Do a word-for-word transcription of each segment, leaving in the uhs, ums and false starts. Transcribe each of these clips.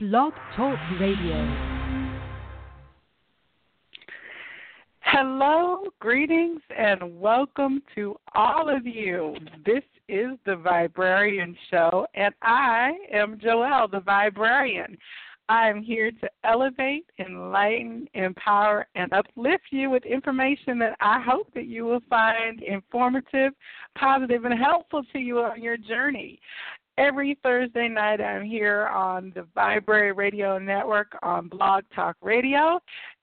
Blog Talk Radio. Hello, greetings, and welcome to all of you. This is the Viberarian Show, and I am Joelle, the Viberarian. I am here to elevate, enlighten, empower, and uplift you with information that I hope that you will find informative, positive, and helpful to you on your journey. Every Thursday night, I'm here on the Viberarian Radio Network on Blog Talk Radio,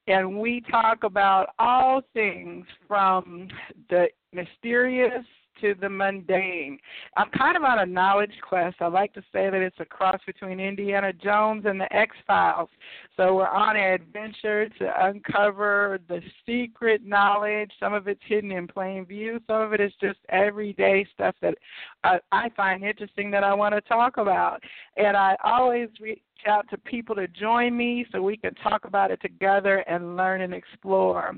and we talk about all things from the mysterious to the mundane. I'm kind of on a knowledge quest. I like to say that it's a cross between Indiana Jones and the X-Files. So we're on an adventure to uncover the secret knowledge. Some of it's hidden in plain view. Some of it is just everyday stuff that I, I find interesting that I want to talk about. And I always reach out to people to join me so we can talk about it together and learn and explore.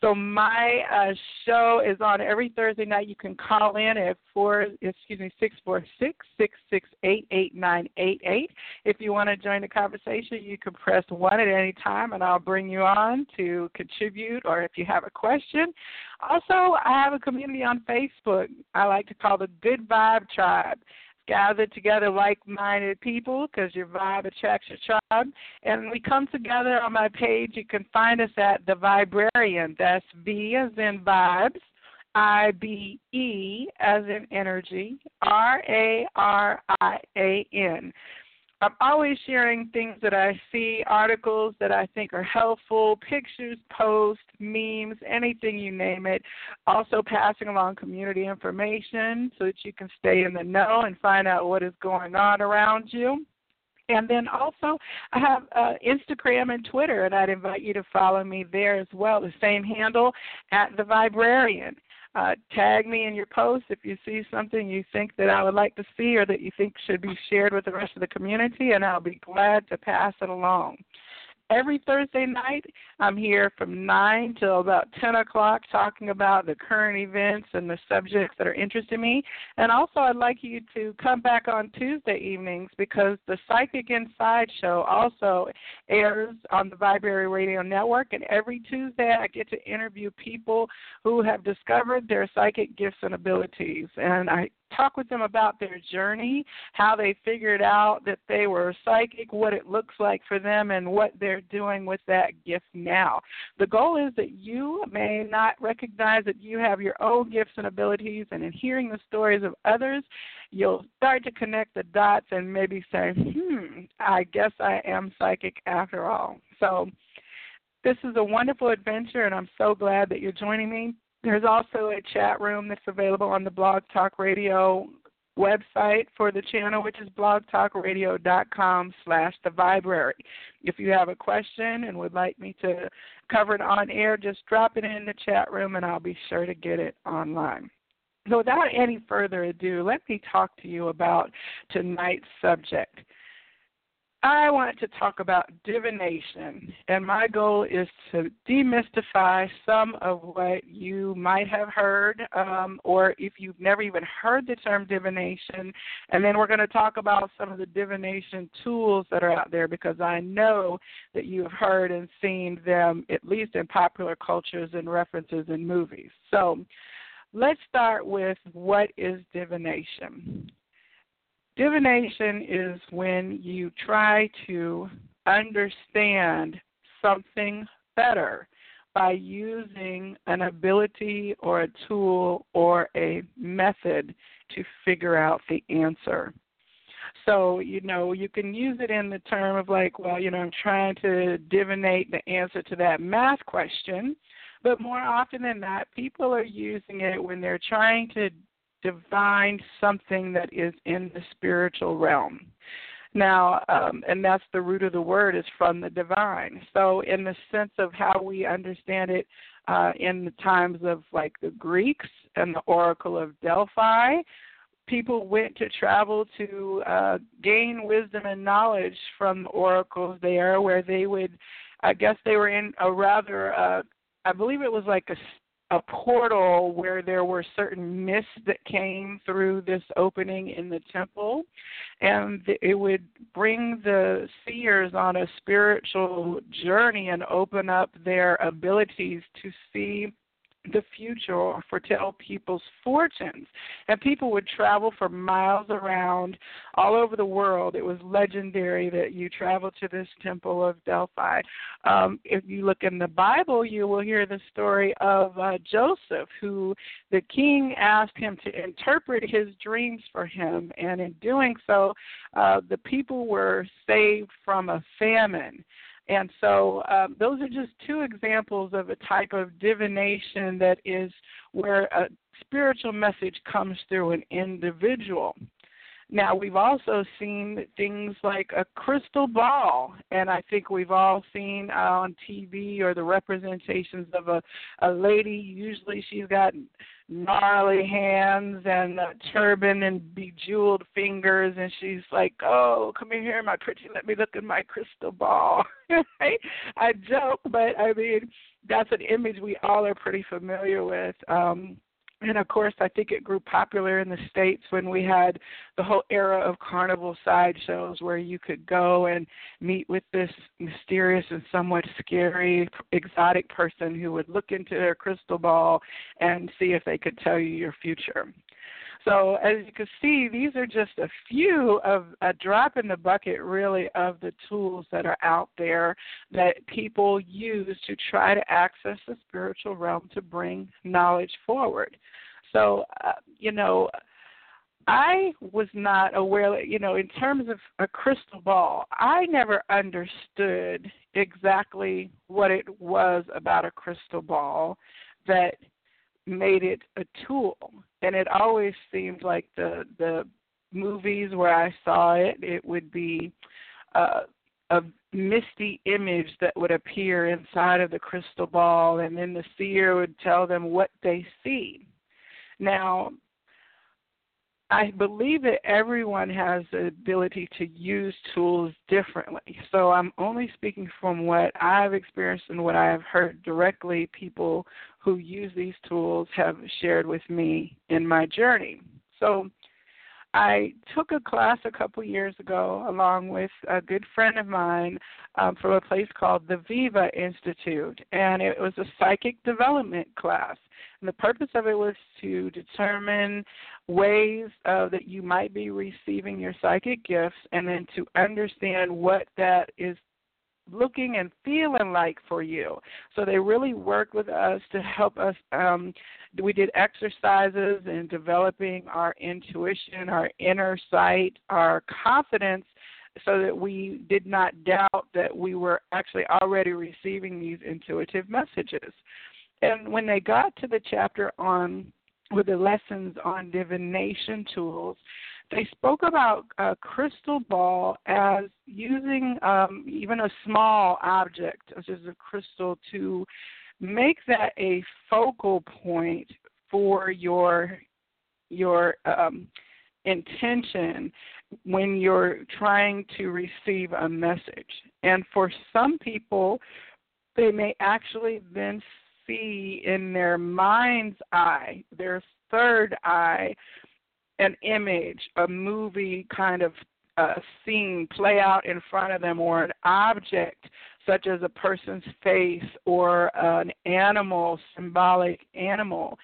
So my uh, show is on every Thursday night. You can call in at four, excuse me, six four six six six eight eight nine eight eight. If you want to join the conversation, you can press one at any time, and I'll bring you on to contribute. Or if you have a question, also I have a community on Facebook. I like to call the Good Vibe Tribe. Gather together like-minded people because your vibe attracts your tribe. And we come together on my page. You can find us at The Viberarian. That's V as in vibes, I B E as in energy, R A R I A N. I'm always sharing things that I see, articles that I think are helpful, pictures, posts, memes, anything, you name it. Also passing along community information so that you can stay in the know and find out what is going on around you. And then also I have uh, Instagram and Twitter, and I'd invite you to follow me there as well, the same handle, at The Viberarian. Uh, tag me in your posts if you see something you think that I would like to see or that you think should be shared with the rest of the community, and I'll be glad to pass it along. Every Thursday night, I'm here from nine till about ten o'clock talking about the current events and the subjects that are interesting to me. And also, I'd like you to come back on Tuesday evenings because the Psychic Inside show also airs on the Viberarian Radio Network. And every Tuesday, I get to interview people who have discovered their psychic gifts and abilities. And I talk with them about their journey, how they figured out that they were psychic, what it looks like for them, and what they're doing with that gift now. The goal is that you may not recognize that you have your own gifts and abilities, and in hearing the stories of others, you'll start to connect the dots and maybe say, hmm, I guess I am psychic after all. So this is a wonderful adventure, and I'm so glad that you're joining me. There's also a chat room that's available on the Blog Talk Radio website for the channel, which is blogtalkradio.com slash the Viberary. If you have a question and would like me to cover it on air, just drop it in the chat room, and I'll be sure to get it online. So without any further ado, let me talk to you about tonight's subject. I want to talk about divination, and my goal is to demystify some of what you might have heard, um, or if you've never even heard the term divination, and then we're going to talk about some of the divination tools that are out there, because I know that you have heard and seen them, at least in popular cultures and references in movies. So let's start with what is divination. Divination is when you try to understand something better by using an ability or a tool or a method to figure out the answer. So, you know, you can use it in the term of like, well, you know, I'm trying to divinate the answer to that math question. But more often than not, people are using it when they're trying to divine something that is in the spiritual realm. Now, um, and that's the root of the word, is from the divine. So in the sense of how we understand it uh, in the times of like the Greeks and the Oracle of Delphi, people went to travel to uh, gain wisdom and knowledge from the oracles there, where they would, I guess they were in a rather, uh, I believe it was like a a portal where there were certain mists that came through this opening in the temple, and it would bring the seers on a spiritual journey and open up their abilities to see the future or foretell people's fortunes. And people would travel for miles around all over the world. It was legendary that you travel to this temple of Delphi. Um, if you look in the Bible, you will hear the story of uh, Joseph, who the king asked him to interpret his dreams for him. And in doing so, uh, the people were saved from a famine. And so um, those are just two examples of a type of divination that is where a spiritual message comes through an individual. Now, we've also seen things like a crystal ball, and I think we've all seen uh, on T V or the representations of a, a lady. Usually she's got gnarly hands and a turban and bejeweled fingers, and she's like, oh, come in here, my pretty, let me look at my crystal ball. Right? I joke, but, I mean, that's an image we all are pretty familiar with. Um And, of course, I think it grew popular in the States when we had the whole era of carnival sideshows where you could go and meet with this mysterious and somewhat scary, exotic person who would look into their crystal ball and see if they could tell you your future. So as you can see, these are just a few of a drop in the bucket, really, of the tools that are out there that people use to try to access the spiritual realm to bring knowledge forward. So, uh, you know, I was not aware, you know, in terms of a crystal ball, I never understood exactly what it was about a crystal ball that made it a tool. And it always seemed like the the movies where I saw it, it would be uh, a misty image that would appear inside of the crystal ball, and then the seer would tell them what they see. Now, I believe that everyone has the ability to use tools differently. So I'm only speaking from what I've experienced and what I have heard directly people who use these tools have shared with me in my journey. So I took a class a couple years ago along with a good friend of mine um, from a place called the Viva Institute, and it was a psychic development class. And the purpose of it was to determine ways uh, that you might be receiving your psychic gifts, and then to understand what that is looking and feeling like for you. So they really worked with us to help us. Um, we did exercises in developing our intuition, our inner sight, our confidence, so that we did not doubt that we were actually already receiving these intuitive messages. And when they got to the chapter on with the lessons on divination tools, they spoke about a crystal ball as using um, even a small object, such as a crystal, to make that a focal point for your your um, intention when you're trying to receive a message. And for some people, they may actually then see in their mind's eye, their third eye, an image, a movie kind of uh, scene play out in front of them, or an object such as a person's face or an animal, symbolic animal.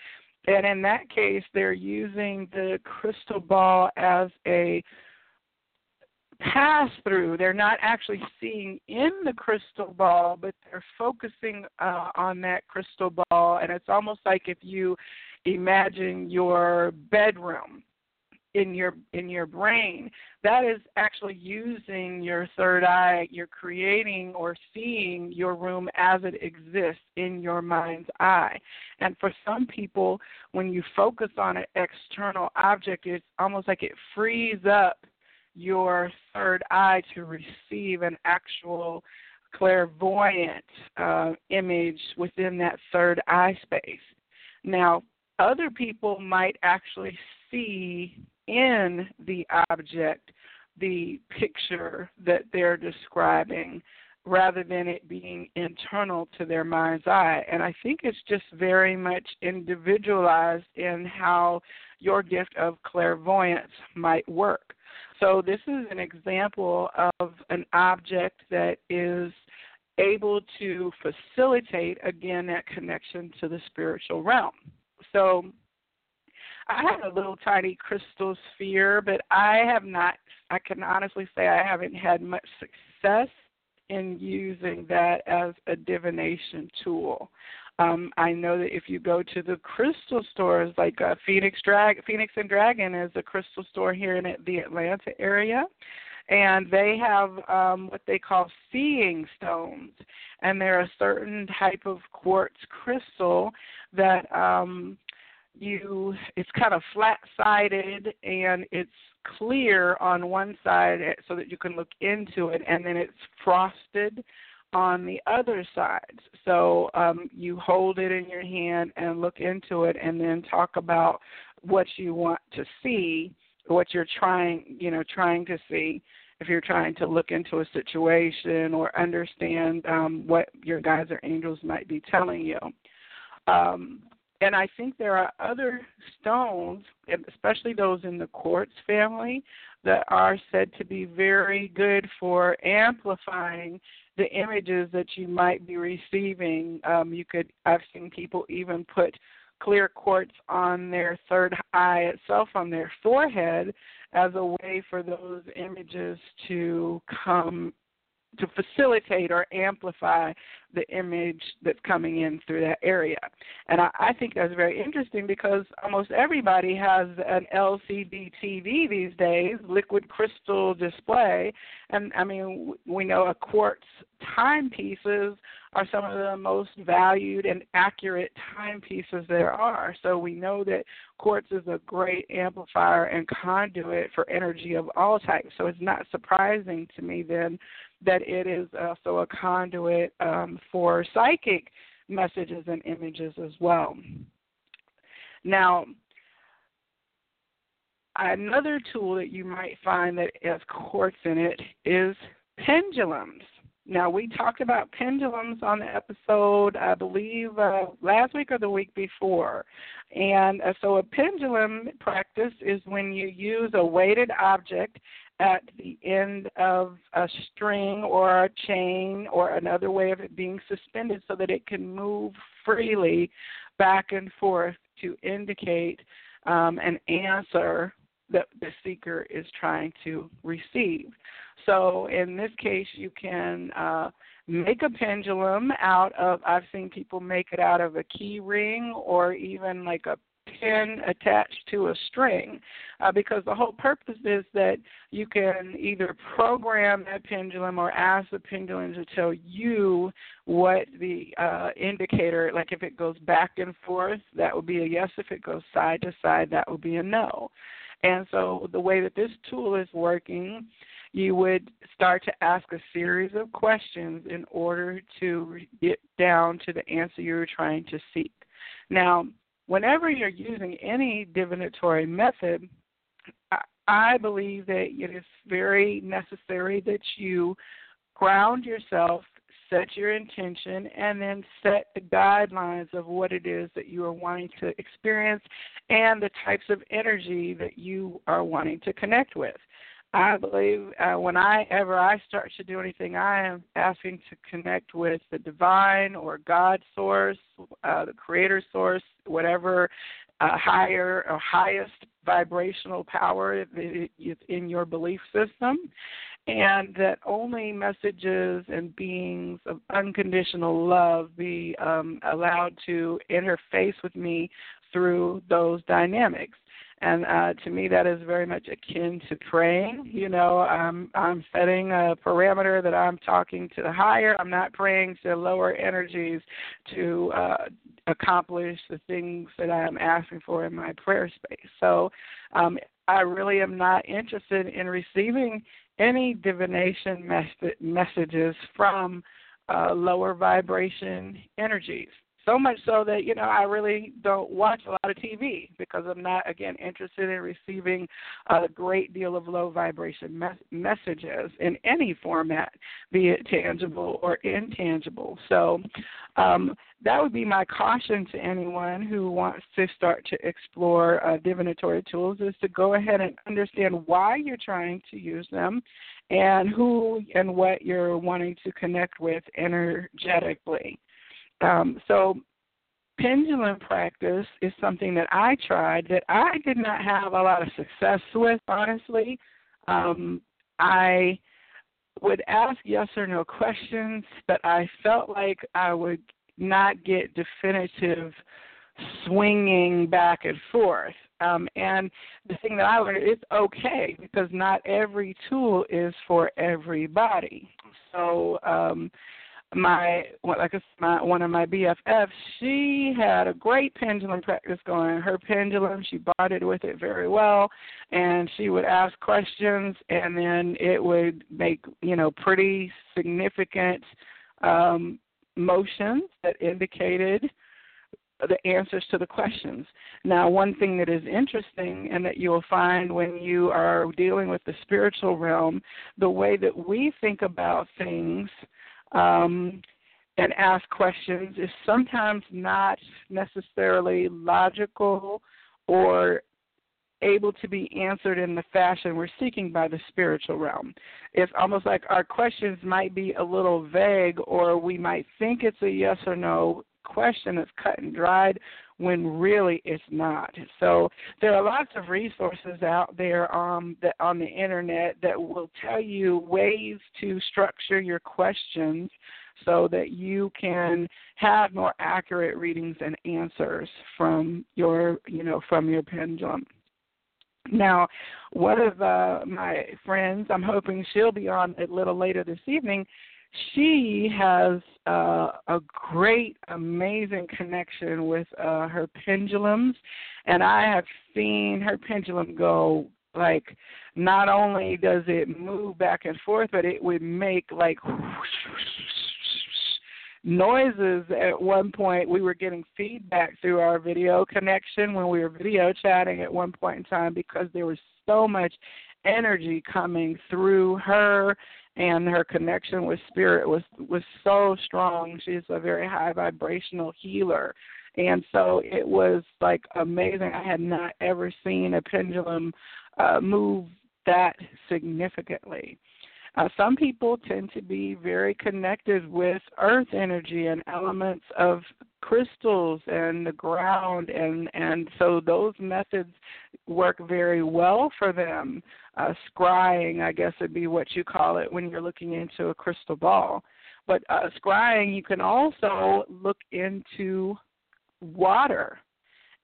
And in that case, they're using the crystal ball as a pass through. They're not actually seeing in the crystal ball, but they're focusing uh, on that crystal ball. And it's almost like if you imagine your bedroom in your in your brain, that is actually using your third eye. You're creating or seeing your room as it exists in your mind's eye. And for some people, when you focus on an external object, it's almost like it frees up your third eye to receive an actual clairvoyant uh, image within that third eye space. Now, other people might actually see in the object the picture that they're describing rather than it being internal to their mind's eye. And I think it's just very much individualized in how your gift of clairvoyance might work. So this is an example of an object that is able to facilitate, again, that connection to the spiritual realm. So I have a little tiny crystal sphere, but I have not, I can honestly say I haven't had much success in using that as a divination tool. Um, I know that if you go to the crystal stores, like uh, Phoenix, Drag- Phoenix and Dragon is a crystal store here in the Atlanta area, and they have um, what they call seeing stones, and they're a certain type of quartz crystal that um, you, it's kind of flat-sided, and it's clear on one side so that you can look into it, and then it's frosted on the other side. So um, you hold it in your hand and look into it and then talk about what you want to see, what you're trying, you know, trying to see. If you're trying to look into a situation or understand um, what your guides or angels might be telling you. Um, and I think there are other stones, especially those in the quartz family, that are said to be very good for amplifying the images that you might be receiving. Um, you could, I've seen people even put clear quartz on their third eye itself, on their forehead, as a way for those images to come, to facilitate or amplify the image that's coming in through that area. And I, I think that's very interesting because almost everybody has an L C D T V these days, liquid crystal display. And, I mean, we know a quartz timepieces are some of the most valued and accurate timepieces there are. So we know that quartz is a great amplifier and conduit for energy of all types. So it's not surprising to me then that it is also a conduit um, for psychic messages and images as well. Now, another tool that you might find that has quartz in it is pendulums. Now, we talked about pendulums on the episode, I believe, uh, last week or the week before. And uh, so a pendulum practice is when you use a weighted object at the end of a string or a chain or another way of it being suspended so that it can move freely back and forth to indicate um, an answer that the seeker is trying to receive. So in this case, you can uh, make a pendulum out of, I've seen people make it out of a key ring or even like a pin attached to a string, uh, because the whole purpose is that you can either program that pendulum or ask the pendulum to tell you what the uh, indicator, like if it goes back and forth, that would be a yes. If it goes side to side, that would be a no. And so the way that this tool is working, you would start to ask a series of questions in order to get down to the answer you're trying to seek. Now, whenever you're using any divinatory method, I believe that it is very necessary that you ground yourself, set your intention, and then set the guidelines of what it is that you are wanting to experience and the types of energy that you are wanting to connect with. I believe uh, whenever I start to do anything, I am asking to connect with the divine or God source, uh, the creator source, whatever uh, higher or highest vibrational power is in your belief system, and that only messages and beings of unconditional love be um, allowed to interface with me through those dynamics. And uh, to me, that is very much akin to praying. You know, I'm, I'm setting a parameter that I'm talking to the higher. I'm not praying to lower energies to uh, accomplish the things that I'm asking for in my prayer space. So um, I really am not interested in receiving any divination mes- messages from uh, lower vibration energies. So much so that, you know, I really don't watch a lot of T V because I'm not, again, interested in receiving a great deal of low vibration mes- messages in any format, be it tangible or intangible. So um, that would be my caution to anyone who wants to start to explore uh, divinatory tools, is to go ahead and understand why you're trying to use them and who and what you're wanting to connect with energetically. Um, so pendulum practice is something that I tried that I did not have a lot of success with, honestly. Um, I would ask yes or no questions, but I felt like I would not get definitive swinging back and forth. Um, and the thing that I learned, it's okay because not every tool is for everybody. So um My like I said, my, one of my B F Fs, she had a great pendulum practice going. Her pendulum, she bonded with it very well, and she would ask questions, and then it would make, you know, pretty significant um, motions that indicated the answers to the questions. Now, one thing that is interesting and that you'll find when you are dealing with the spiritual realm, the way that we think about things Um, and ask questions is sometimes not necessarily logical or able to be answered in the fashion we're seeking by the spiritual realm. It's almost like our questions might be a little vague, or we might think it's a yes or no question that's cut and dried when really it's not. So there are lots of resources out there um, that on the internet that will tell you ways to structure your questions so that you can have more accurate readings and answers from your, you know, from your pendulum. Now, one of uh, my friends, I'm hoping she'll be on a little later this evening, she has uh, a great, amazing connection with uh, her pendulums, and I have seen her pendulum go, like, not only does it move back and forth, but it would make, like, whoosh, whoosh, whoosh, noises. At one point, we were getting feedback through our video connection when we were video chatting at one point in time because there was so much energy coming through her, and her connection with spirit was, was so strong. She's a very high vibrational healer. And so it was, like, amazing. I had not ever seen a pendulum uh, move that significantly. Uh, some people tend to be very connected with earth energy and elements of crystals and the ground, and, and so those methods work very well for them. Uh, scrying, I guess, would be what you call it when you're looking into a crystal ball. But uh, scrying, you can also look into water,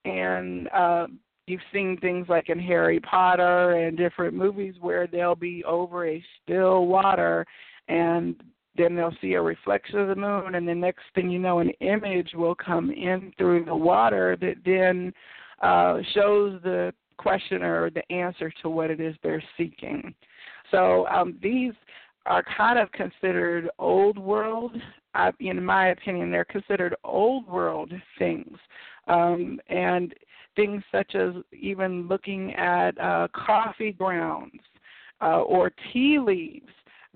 and uh, you've seen things like in Harry Potter and different movies where they'll be over a still water, and then they'll see a reflection of the moon, and the next thing you know, an image will come in through the water that then uh, shows the questioner the answer to what it is they're seeking. So um, these are kind of considered old world. I, in my opinion, they're considered old world things, um, and things such as even looking at uh, coffee grounds uh, or tea leaves.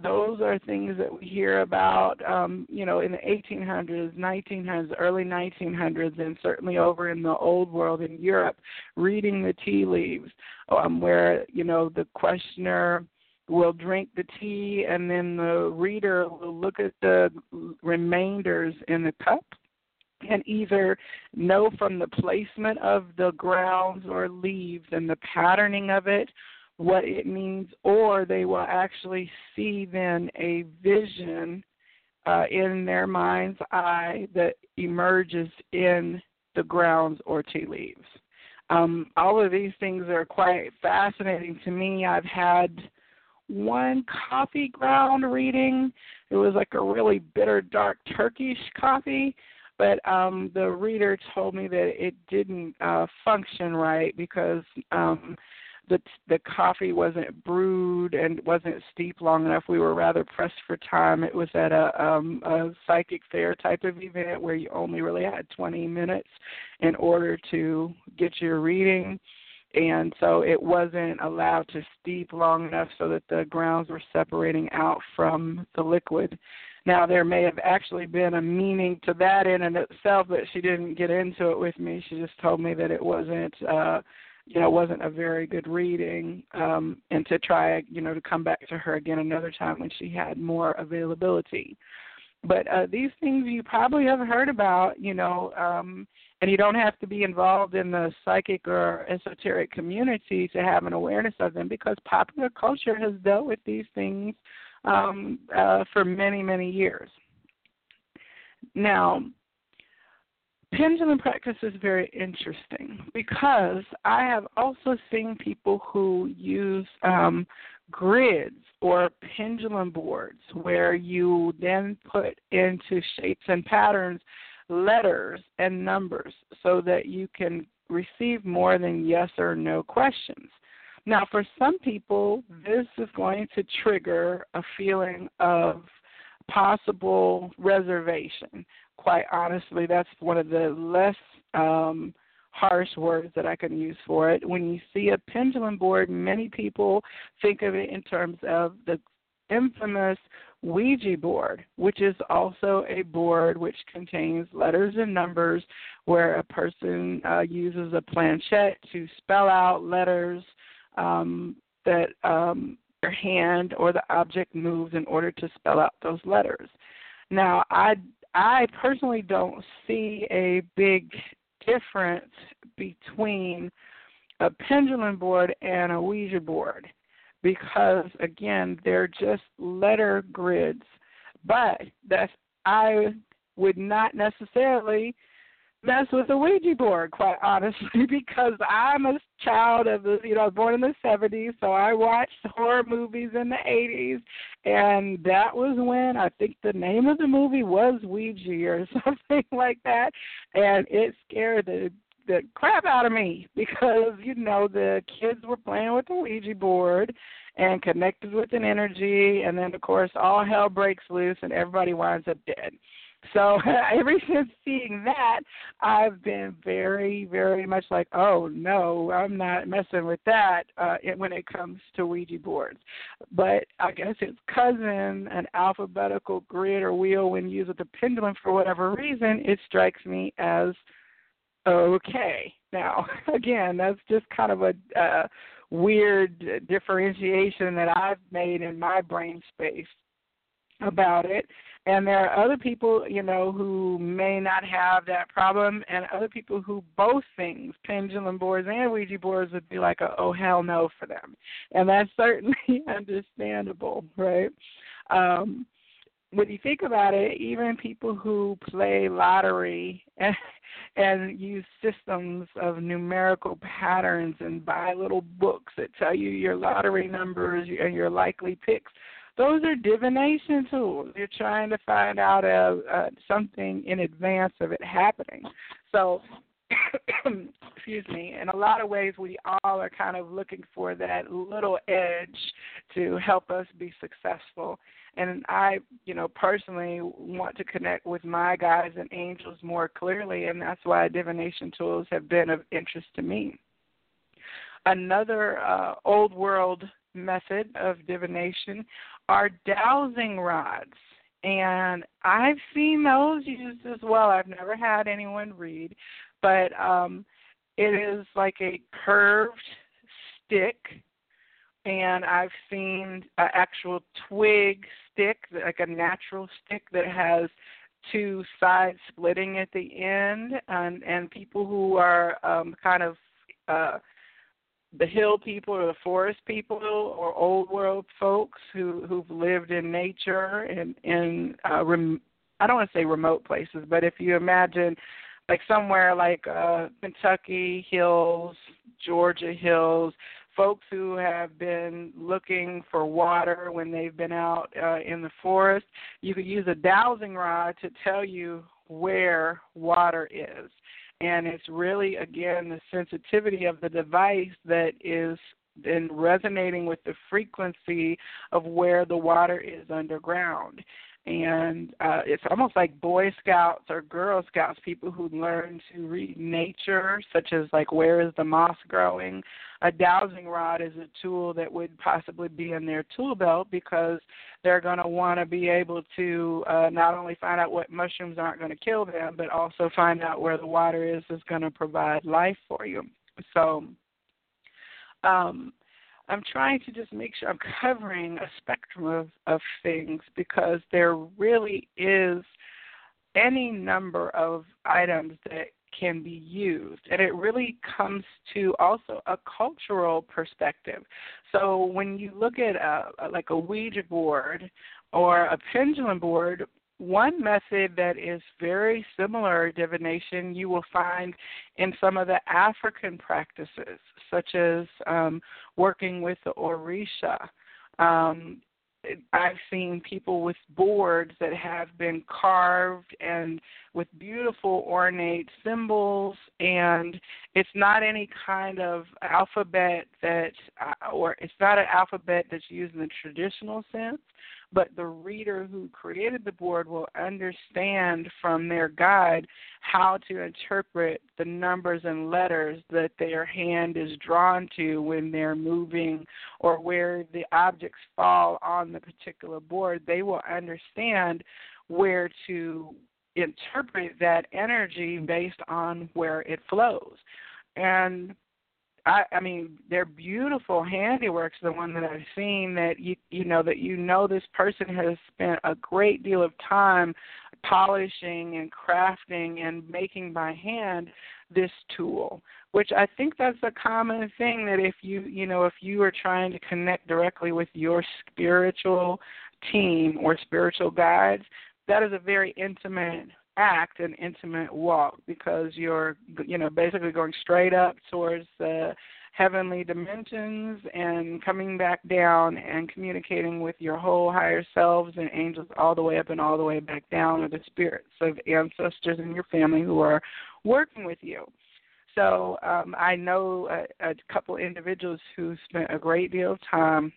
Those are things that we hear about, um, you know, in the eighteen hundreds, nineteen hundreds, early nineteen hundreds, and certainly over in the old world in Europe, reading the tea leaves, um, where, you know, the questioner will drink the tea and then the reader will look at the remainders in the cup and either know from the placement of the grounds or leaves and the patterning of it what it means, or they will actually see then a vision uh, in their mind's eye that emerges in the grounds or tea leaves. Um, all of these things are quite fascinating to me. I've had one coffee ground reading. It was like a really bitter, dark Turkish coffee. But um, the reader told me that it didn't uh, function right because um, the the coffee wasn't brewed and wasn't steeped long enough. We were rather pressed for time. It was at a, um, a psychic fair type of event where you only really had twenty minutes in order to get your reading. And so it wasn't allowed to steep long enough so that the grounds were separating out from the liquid. Now, there may have actually been a meaning to that in and itself, but she didn't get into it with me. She just told me that it wasn't, uh, you know, wasn't a very good reading, um, and to try, you know, to come back to her again another time when she had more availability. But uh, these things you probably have heard about, you know, um, and you don't have to be involved in the psychic or esoteric community to have an awareness of them, because popular culture has dealt with these things um, uh, for many, many years. Now, pendulum practice is very interesting because I have also seen people who use um, grids or pendulum boards where you then put into shapes and patterns letters and numbers so that you can receive more than yes or no questions. Now, for some people, this is going to trigger a feeling of possible reservation. Quite honestly, that's one of the less um, harsh words that I can use for it. When you see a pendulum board, many people think of it in terms of the infamous Ouija board, which is also a board which contains letters and numbers where a person uh, uses a planchette to spell out letters um, that um, their hand or the object moves in order to spell out those letters. Now, I I personally don't see a big difference between a pendulum board and a Ouija board because, again, they're just letter grids. But that's, I would not necessarily mess with a Ouija board, quite honestly, because I'm a child of the, you know, born in the seventies, so I watched horror movies in the eighties, and that was when I think the name of the movie was Ouija or something like that, and it scared the, the crap out of me because, you know, the kids were playing with the Ouija board and connected with an energy, and then, of course, all hell breaks loose and everybody winds up dead. So ever since seeing that, I've been very, very much like, oh, no, I'm not messing with that uh, when it comes to Ouija boards. But I guess its cousin, an alphabetical grid or wheel, when used with a pendulum for whatever reason, it strikes me as okay. Now, again, that's just kind of a uh, weird differentiation that I've made in my brain space about it. And there are other people, you know, who may not have that problem, and other people who both things, pendulum boards and Ouija boards, would be like a, oh, hell no for them. And that's certainly understandable, right? Um, when you think about it, even people who play lottery and, and use systems of numerical patterns and buy little books that tell you your lottery numbers and your likely picks, those are divination tools. You're trying to find out uh, uh, something in advance of it happening. So, excuse me, in a lot of ways we all are kind of looking for that little edge to help us be successful. And I, you know, personally want to connect with my guides and angels more clearly, and that's why divination tools have been of interest to me. Another uh, old world method of divination are dowsing rods, and I've seen those used as well. I've never had anyone read, but um, it is like a curved stick, and I've seen an actual twig stick, like a natural stick that has two sides splitting at the end, and, and people who are um, kind of uh, the hill people or the forest people or old world folks who, who've lived in nature and in, uh, rem- I don't want to say remote places, but if you imagine like somewhere like uh, Kentucky hills, Georgia hills, folks who have been looking for water when they've been out uh, in the forest, you could use a dowsing rod to tell you where water is. And it's really, again, the sensitivity of the device that is and resonating with the frequency of where the water is underground. And uh, it's almost like Boy Scouts or Girl Scouts, people who learn to read nature, such as like where is the moss growing. A dowsing rod is a tool that would possibly be in their tool belt because they're going to want to be able to uh, not only find out what mushrooms aren't going to kill them, but also find out where the water is is going to provide life for you. So um, I'm trying to just make sure I'm covering a spectrum of, of things, because there really is any number of items that can be used. And it really comes to also a cultural perspective. So when you look at a, like a Ouija board or a pendulum board, one method that is very similar to divination you will find in some of the African practices, such as um, working with the Orisha. Um, I've seen people with boards that have been carved and with beautiful ornate symbols, and it's not any kind of alphabet that, or it's not an alphabet that's used in the traditional sense, but the reader who created the board will understand from their guide how to interpret the numbers and letters that their hand is drawn to when they're moving, or where the objects fall on the particular board. They will understand where to interpret that energy based on where it flows. And I, I mean, they're beautiful handiworks, the one that I've seen, that you you know that you know this person has spent a great deal of time polishing and crafting and making by hand this tool, which I think that's a common thing, that if you you know if you are trying to connect directly with your spiritual team or spiritual guides, that is a very intimate act, an intimate walk, because you're, you know, basically going straight up towards the heavenly dimensions and coming back down and communicating with your whole higher selves and angels all the way up and all the way back down, or the spirits of ancestors in your family who are working with you. So um, I know a, a couple individuals who spent a great deal of time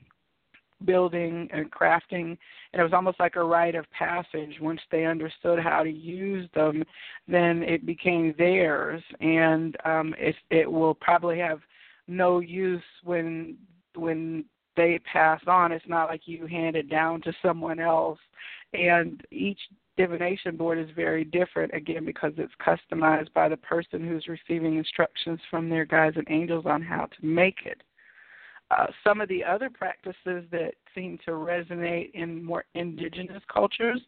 building and crafting, and it was almost like a rite of passage. Once they understood how to use them, then it became theirs, and um, it, it will probably have no use when when they pass on. It's not like you hand it down to someone else, and each divination board is very different, again, because it's customized by the person who's receiving instructions from their guides and angels on how to make it. Uh, some of the other practices that seem to resonate in more indigenous cultures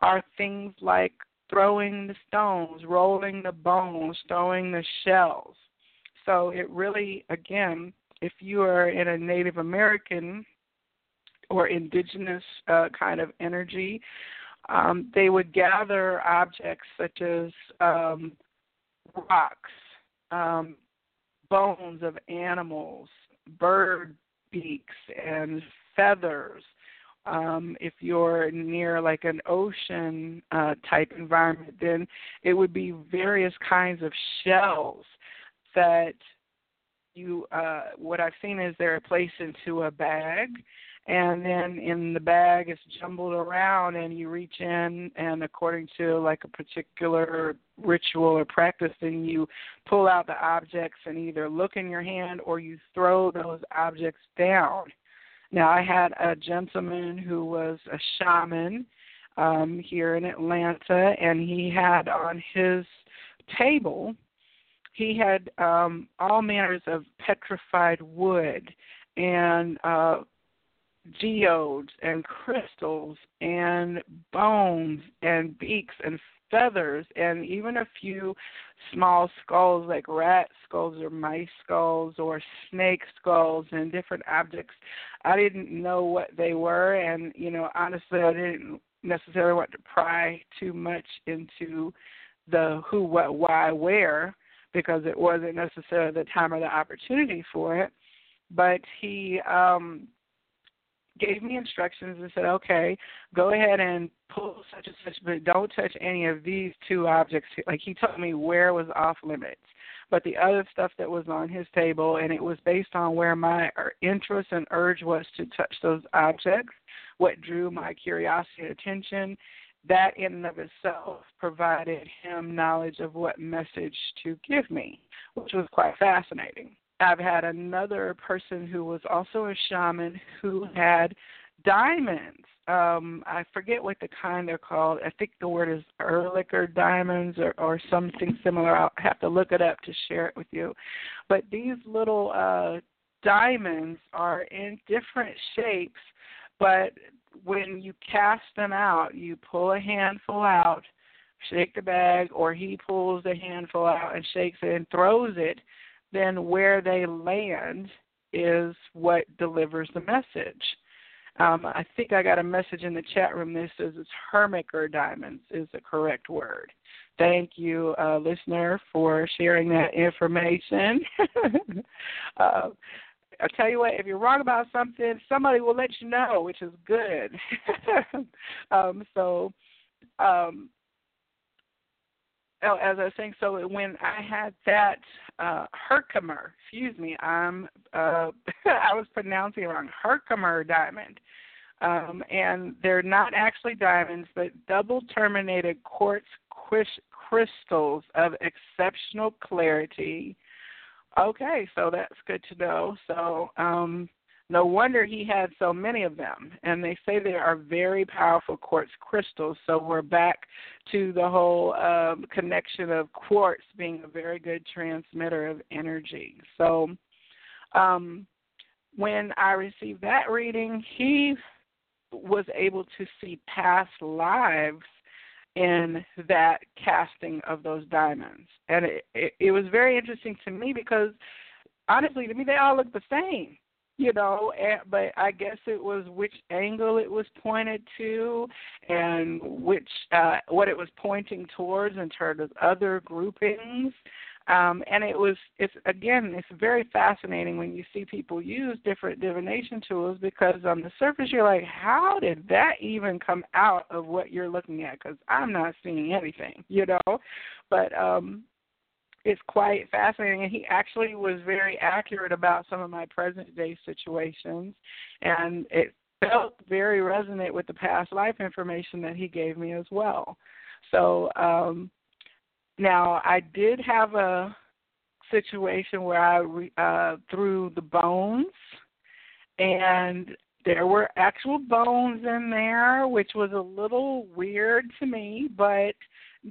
are things like throwing the stones, rolling the bones, throwing the shells. So it really, again, if you are in a Native American or indigenous uh, kind of energy, um, they would gather objects such as um, rocks, um, bones of animals, bird beaks and feathers. Um, if you're near like an ocean uh, type environment, then it would be various kinds of shells that you, uh, what I've seen is they're placed into a bag, and then in the bag it's jumbled around, and you reach in, and according to like a particular ritual or practice, then you pull out the objects and either look in your hand or you throw those objects down. Now, I had a gentleman who was a shaman um, here in Atlanta, and he had on his table, he had um, all manners of petrified wood and uh geodes and crystals and bones and beaks and feathers, and even a few small skulls like rat skulls or mice skulls or snake skulls and different objects. I didn't know what they were, and, you know, honestly, I didn't necessarily want to pry too much into the who, what, why, where, because it wasn't necessarily the time or the opportunity for it. But he um gave me instructions and said, okay, go ahead and pull such and such, but don't touch any of these two objects. Like, he told me where was off limits. but the other stuff that was on his table, and it was based on where my interest and urge was to touch those objects, what drew my curiosity and attention. That in and of itself provided him knowledge of what message to give me, which was quite fascinating. I've had another person who was also a shaman who had diamonds. Um, I forget what the kind they're called. I think the word is Ehrlicher diamonds or, or something similar. I'll have to look it up to share it with you. But these little uh, diamonds are in different shapes, but when you cast them out, you pull a handful out, shake the bag, or he pulls the handful out and shakes it and throws it, then where they land is what delivers the message. Um, I think I got a message in the chat room that says it's Herkimer diamonds is the correct word. Thank you, uh, listener, for sharing that information. uh, I'll tell you what, if you're wrong about something, somebody will let you know, which is good. um, so, um, oh, as I was saying, so when I had that uh, Herkimer, excuse me, I'm uh, I was pronouncing it wrong, Herkimer diamond. Um, and they're not actually diamonds, but double-terminated quartz crystals of exceptional clarity. Okay, so that's good to know. So um, no wonder he had so many of them. And they say they are very powerful quartz crystals. So we're back to the whole um, connection of quartz being a very good transmitter of energy. So um, when I received that reading, he was able to see past lives in that casting of those diamonds. And it, it, it was very interesting to me because, honestly, to me, they all look the same, you know, and, but I guess it was which angle it was pointed to and which uh, what it was pointing towards in terms of other groupings. Um, and it was, it's again, it's very fascinating when you see people use different divination tools because on the surface you're like, how did that even come out of what you're looking at? Because I'm not seeing anything, you know. But um, it's quite fascinating. And he actually was very accurate about some of my present-day situations. And it felt very resonant with the past life information that he gave me as well. So, um now, I did have a situation where I re, uh, threw the bones, and there were actual bones in there, which was a little weird to me, but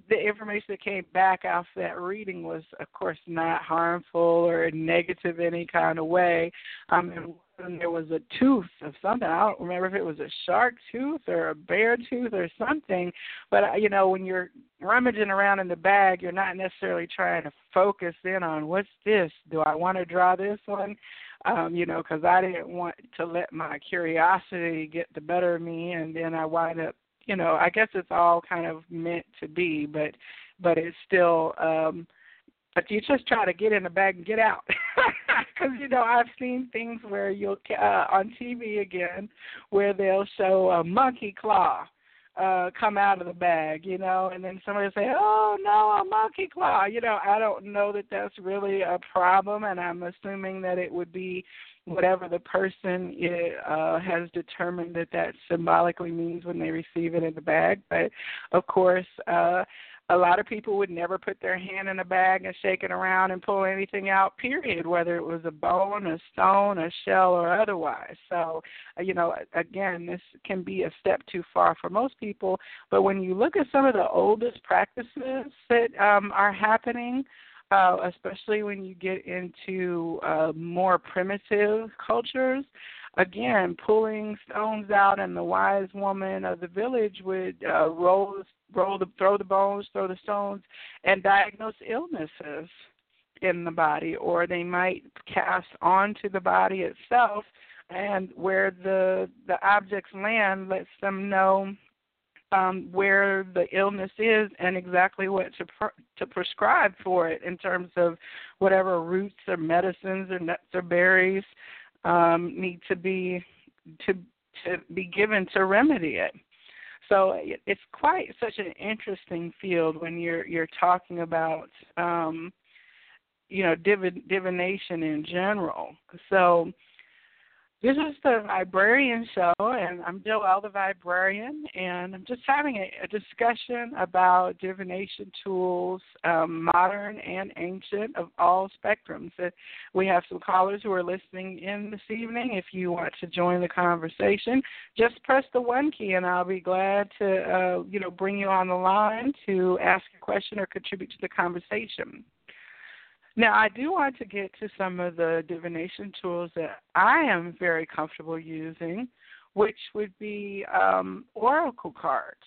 the information that came back after that reading was, of course, not harmful or negative in any kind of way. Um, and there was a tooth of something. I don't remember if it was a shark tooth or a bear tooth or something. But, you know, when you're rummaging around in the bag, you're not necessarily trying to focus in on what's this? Do I want to draw this one? Um, you know, because I didn't want to let my curiosity get the better of me, and then I wind up, you know, I guess it's all kind of meant to be, but but it's still, um, but you just try to get in the bag and get out. Because, you know, I've seen things where you'll, uh, on T V again, where they'll show a monkey claw uh, come out of the bag, you know, and then somebody will say, oh, no, a monkey claw. You know, I don't know that that's really a problem, and I'm assuming that it would be whatever the person uh, has determined that that symbolically means when they receive it in the bag. But, of course, uh, a lot of people would never put their hand in a bag and shake it around and pull anything out, period, whether it was a bone, a stone, a shell, or otherwise. So, you know, again, this can be a step too far for most people. But when you look at some of the oldest practices that um, are happening, Uh, especially when you get into uh, more primitive cultures. Again, pulling stones out, and the wise woman of the village would uh, roll, roll the, throw the bones, throw the stones, and diagnose illnesses in the body, or they might cast onto the body itself, and where the, the objects land lets them know Um, where the illness is and exactly what to pr- to prescribe for it in terms of whatever roots or medicines or nuts or berries um, need to be to to be given to remedy it. So it, it's quite such an interesting field when you're you're talking about um, you know, div- divination in general. So this is the Vibrarian Show, and I'm Joelle the Vibrarian, and I'm just having a, a discussion about divination tools, um, modern and ancient, of all spectrums. We have some callers who are listening in this evening. If you want to join the conversation, just press the one key, and I'll be glad to, uh, you know, bring you on the line to ask a question or contribute to the conversation. Now, I do want to get to some of the divination tools that I am very comfortable using, which would be um, oracle cards.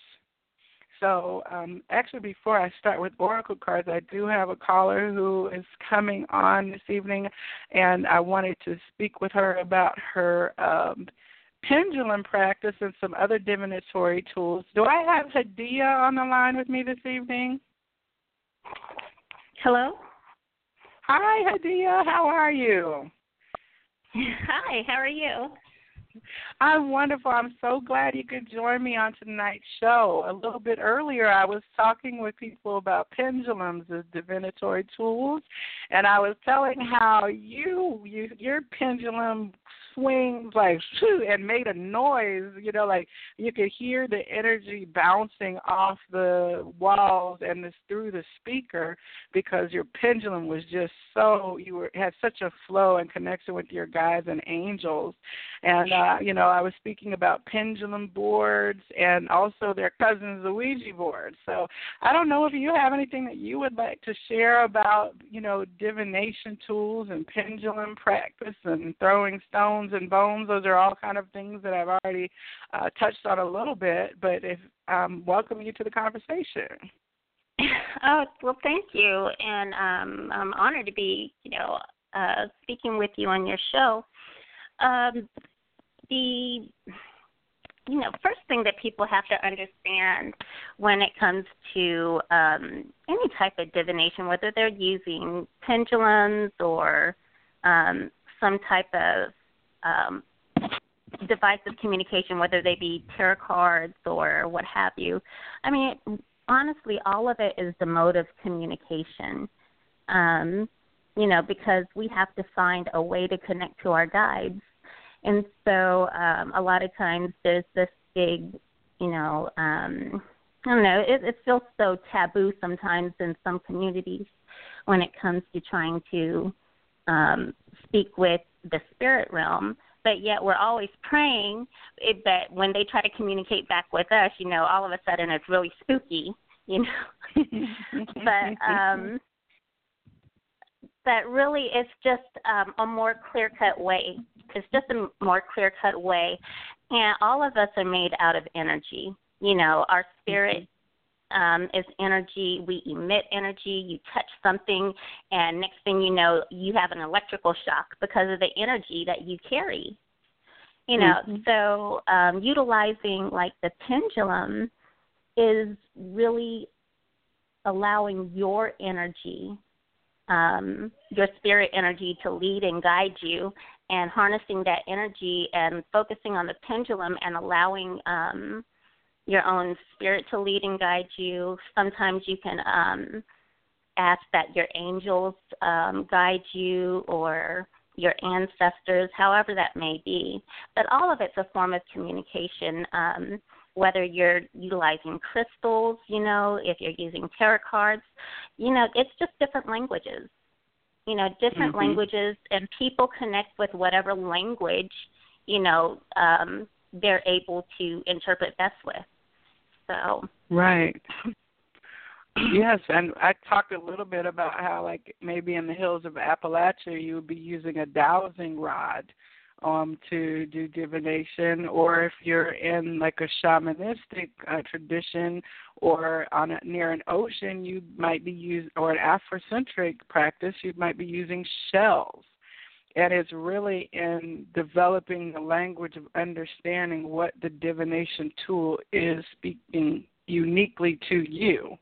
So um, actually, before I start with oracle cards, I do have a caller who is coming on this evening, and I wanted to speak with her about her um, pendulum practice and some other divinatory tools. Do I have Hadiyah on the line with me this evening? Hello? Hi, Hadiyah. How are you? Hi, how are you? I'm wonderful. I'm so glad you could join me on tonight's show. A little bit earlier, I was talking with people about pendulums as divinatory tools, and I was telling how you, you your pendulum swings like shoo and made a noise, you know, like you could hear the energy bouncing off the walls and this through the speaker because your pendulum was just so, you were had such a flow and connection with your guides and angels. And, uh, you know, I was speaking about pendulum boards and also their cousins, the Ouija board. So I don't know if you have anything that you would like to share about, you know, divination tools and pendulum practice and throwing stones and bones. Those are all kind of things that I've already uh, touched on a little bit, but if um, welcome you to the conversation. Oh, well, thank you, and um, I'm honored to be, you know, uh, speaking with you on your show. Um, the, you know, first thing that people have to understand when it comes to um, any type of divination, whether they're using pendulums or um, some type of Um, device of communication, whether they be tarot cards or what have you. I mean, honestly, all of it is the mode of communication, um, you know, because we have to find a way to connect to our guides. And so um, a lot of times there's this big, you know, um, I don't know, it, it feels so taboo sometimes in some communities when it comes to trying to um, speak with the spirit realm, but yet we're always praying. But when they try to communicate back with us, you know, all of a sudden it's really spooky, you know. but um, but really, it's just um, a more clear-cut way. It's just a more clear-cut way, and all of us are made out of energy. You know, our spirit um, is energy. We emit energy. You touch something, and next thing you know, you have an electrical shock because of the energy that you carry. You know, mm-hmm. so um, utilizing like the pendulum is really allowing your energy, um, your spirit energy, to lead and guide you, and harnessing that energy and focusing on the pendulum and allowing um, your own spirit to lead and guide you. Sometimes you can um, ask that your angels um, guide you or your ancestors, however that may be. But all of it's a form of communication, um, whether you're utilizing crystals, you know, if you're using tarot cards, you know, it's just different languages, you know, different mm-hmm. languages, and people connect with whatever language, you know, um, they're able to interpret best with. So right. Yes, and I talked a little bit about how, like, maybe in the hills of Appalachia, you would be using a dowsing rod um, to do divination, or if you're in, like, a shamanistic uh, tradition or on a, near an ocean, you might be using, or an Afrocentric practice, you might be using shells. And it's really in developing the language of understanding what the divination tool is speaking uniquely to you,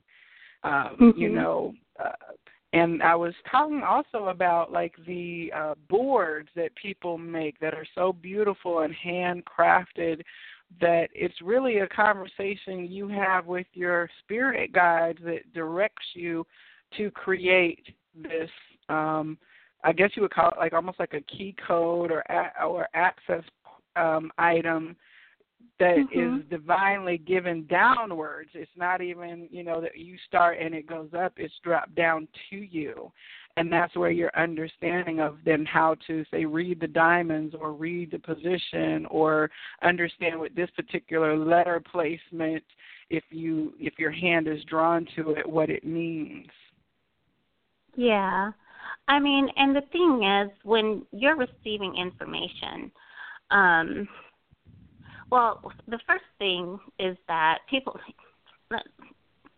um, mm-hmm. you know. Uh, and I was talking also about, like, the uh, boards that people make that are so beautiful and handcrafted that it's really a conversation you have with your spirit guides that directs you to create this um, I guess you would call it like almost like a key code or a, or access um, item that mm-hmm. is divinely given downwards. It's not even, you know, that you start and it goes up. It's dropped down to you. And that's where your understanding of then how to, say, read the diamonds or read the position or understand what this particular letter placement, if you if your hand is drawn to it, what it means. Yeah. I mean, and the thing is, when you're receiving information, um, well, the first thing is that people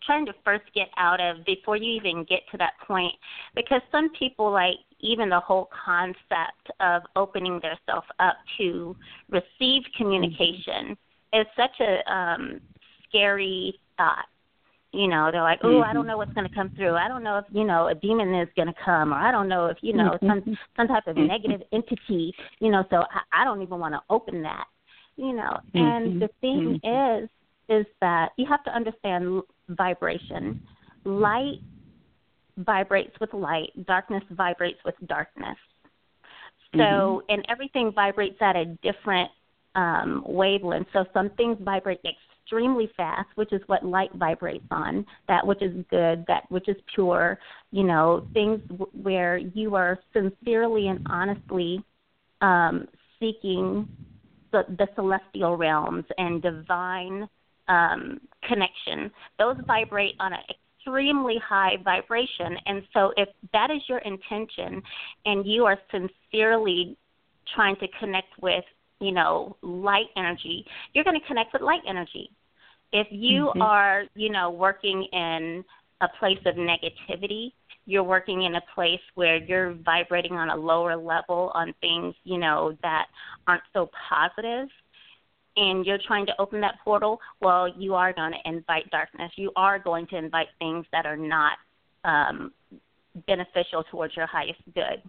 trying to first get out of before you even get to that point, because some people like even the whole concept of opening themselves up to receive communication mm-hmm. is such a um, scary thought. You know, they're like, oh, mm-hmm. I don't know what's going to come through. I don't know if, you know, a demon is going to come, or I don't know if, you know, mm-hmm. some, some type of negative entity, you know, so I, I don't even want to open that, you know. Mm-hmm. And the thing mm-hmm. is, is that you have to understand vibration. Light vibrates with light. Darkness vibrates with darkness. So, mm-hmm. and everything vibrates at a different um, wavelength. So some things vibrate extremely fast, which is what light vibrates on, that which is good, that which is pure, you know, things w- where you are sincerely and honestly um, seeking the, the celestial realms and divine um, connection. Those vibrate on an extremely high vibration. And so if that is your intention and you are sincerely trying to connect with, you know, light energy, you're going to connect with light energy. If you mm-hmm. are, you know, working in a place of negativity, you're working in a place where you're vibrating on a lower level on things, you know, that aren't so positive, and you're trying to open that portal, well, you are going to invite darkness. You are going to invite things that are not um, beneficial towards your highest good,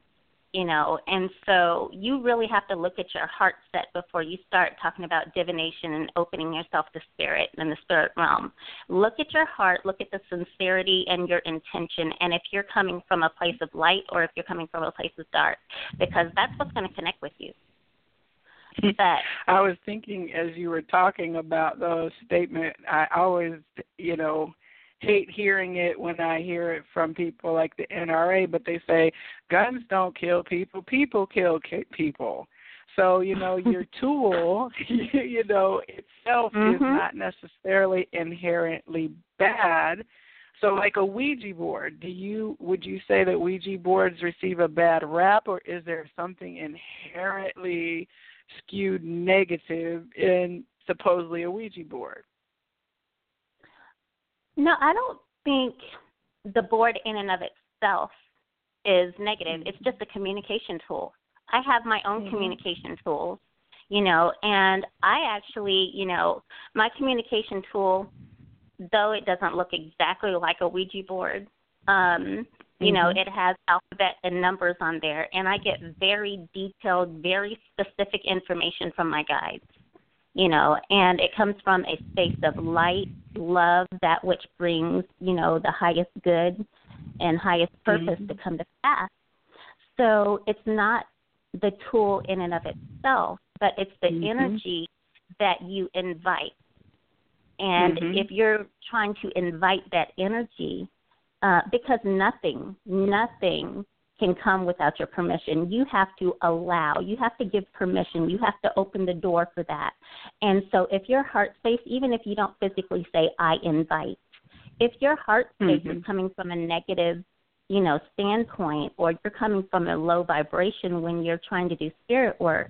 you know. And so you really have to look at your heart set before you start talking about divination and opening yourself to spirit and the spirit realm. Look at your heart. Look at the sincerity and your intention, and if you're coming from a place of light or if you're coming from a place of dark, because that's what's going to connect with you. But I was thinking as you were talking about the statement, I always, you know, hate hearing it when I hear it from people like the N R A, but they say guns don't kill people, people kill people. So, you know, your tool, you know, itself mm-hmm. is not necessarily inherently bad. So like a Ouija board, do you would you say that Ouija boards receive a bad rap, or is there something inherently skewed negative in supposedly a Ouija board? No, I don't think the board in and of itself is negative. Mm-hmm. It's just a communication tool. I have my own mm-hmm. communication tools, you know, and I actually, you know, my communication tool, though it doesn't look exactly like a Ouija board, um, you know, it has alphabet and numbers on there, and I get very detailed, very specific information from my guides, you know, and it comes from a space of light, love, that which brings, you know, the highest good and highest purpose mm-hmm. to come to pass. So it's not the tool in and of itself, but it's the mm-hmm. energy that you invite. And mm-hmm. if you're trying to invite that energy, Uh, because nothing, nothing can come without your permission. You have to allow. You have to give permission. You have to open the door for that. And so if your heart space, even if you don't physically say, I invite, if your heart space mm-hmm. is coming from a negative, you know, standpoint, or you're coming from a low vibration when you're trying to do spirit work,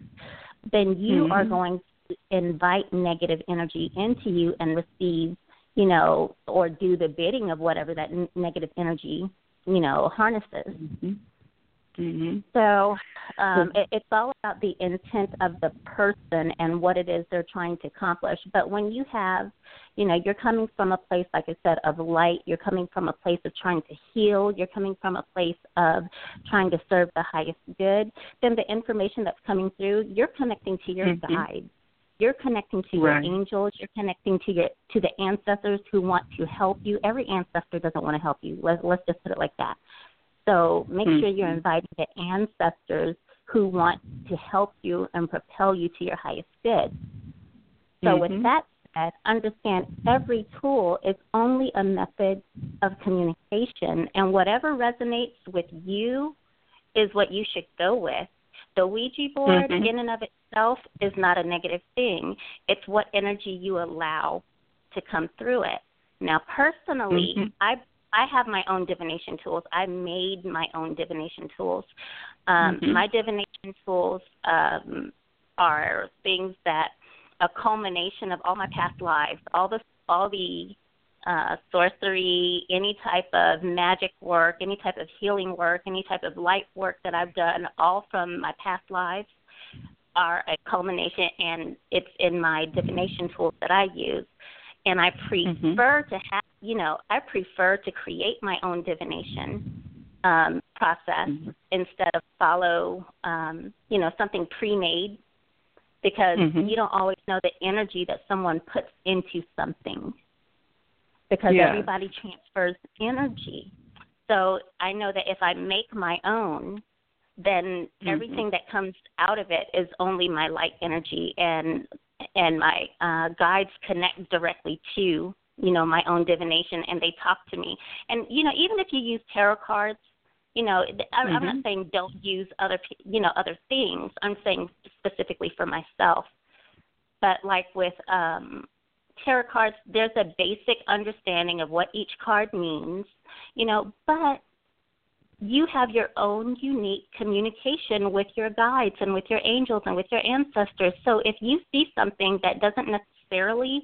then you mm-hmm. are going to invite negative energy into you and receive, you know, or do the bidding of whatever that n- negative energy, you know, harnesses. Mm-hmm. Mm-hmm. So um, it, it's all about the intent of the person and what it is they're trying to accomplish. But when you have, you know, you're coming from a place, like I said, of light. You're coming from a place of trying to heal. You're coming from a place of trying to serve the highest good. Then the information that's coming through, you're connecting to your mm-hmm. guides. You're connecting to your right. angels. You're connecting to your to the ancestors who want to help you. Every ancestor doesn't want to help you. Let's, let's just put it like that. So make mm-hmm. sure you're inviting the ancestors who want to help you and propel you to your highest good. So mm-hmm. with that said, understand every tool is only a method of communication, and whatever resonates with you is what you should go with. The Ouija board mm-hmm. in and of itself is not a negative thing. It's what energy you allow to come through it. Now, personally, mm-hmm. I I have my own divination tools. I made my own divination tools. Um, mm-hmm. My divination tools um, are things that a culmination of all my past lives, all the all the uh, sorcery, any type of magic work, any type of healing work, any type of light work that I've done, all from my past lives are a culmination, and it's in my divination tools that I use. And I prefer mm-hmm. to have, you know, I prefer to create my own divination um, process mm-hmm. instead of follow, um, you know, something pre-made, because mm-hmm. you don't always know the energy that someone puts into something, because yeah. everybody transfers energy. So I know that if I make my own, then mm-hmm. everything that comes out of it is only my light energy, and and my uh, guides connect directly to, you know, my own divination, and they talk to me. And, you know, even if you use tarot cards, you know, I'm, mm-hmm. I'm not saying don't use other, you know, other things. I'm saying specifically for myself. But like with um, tarot cards, there's a basic understanding of what each card means, you know, but you have your own unique communication with your guides and with your angels and with your ancestors. So if you see something that doesn't necessarily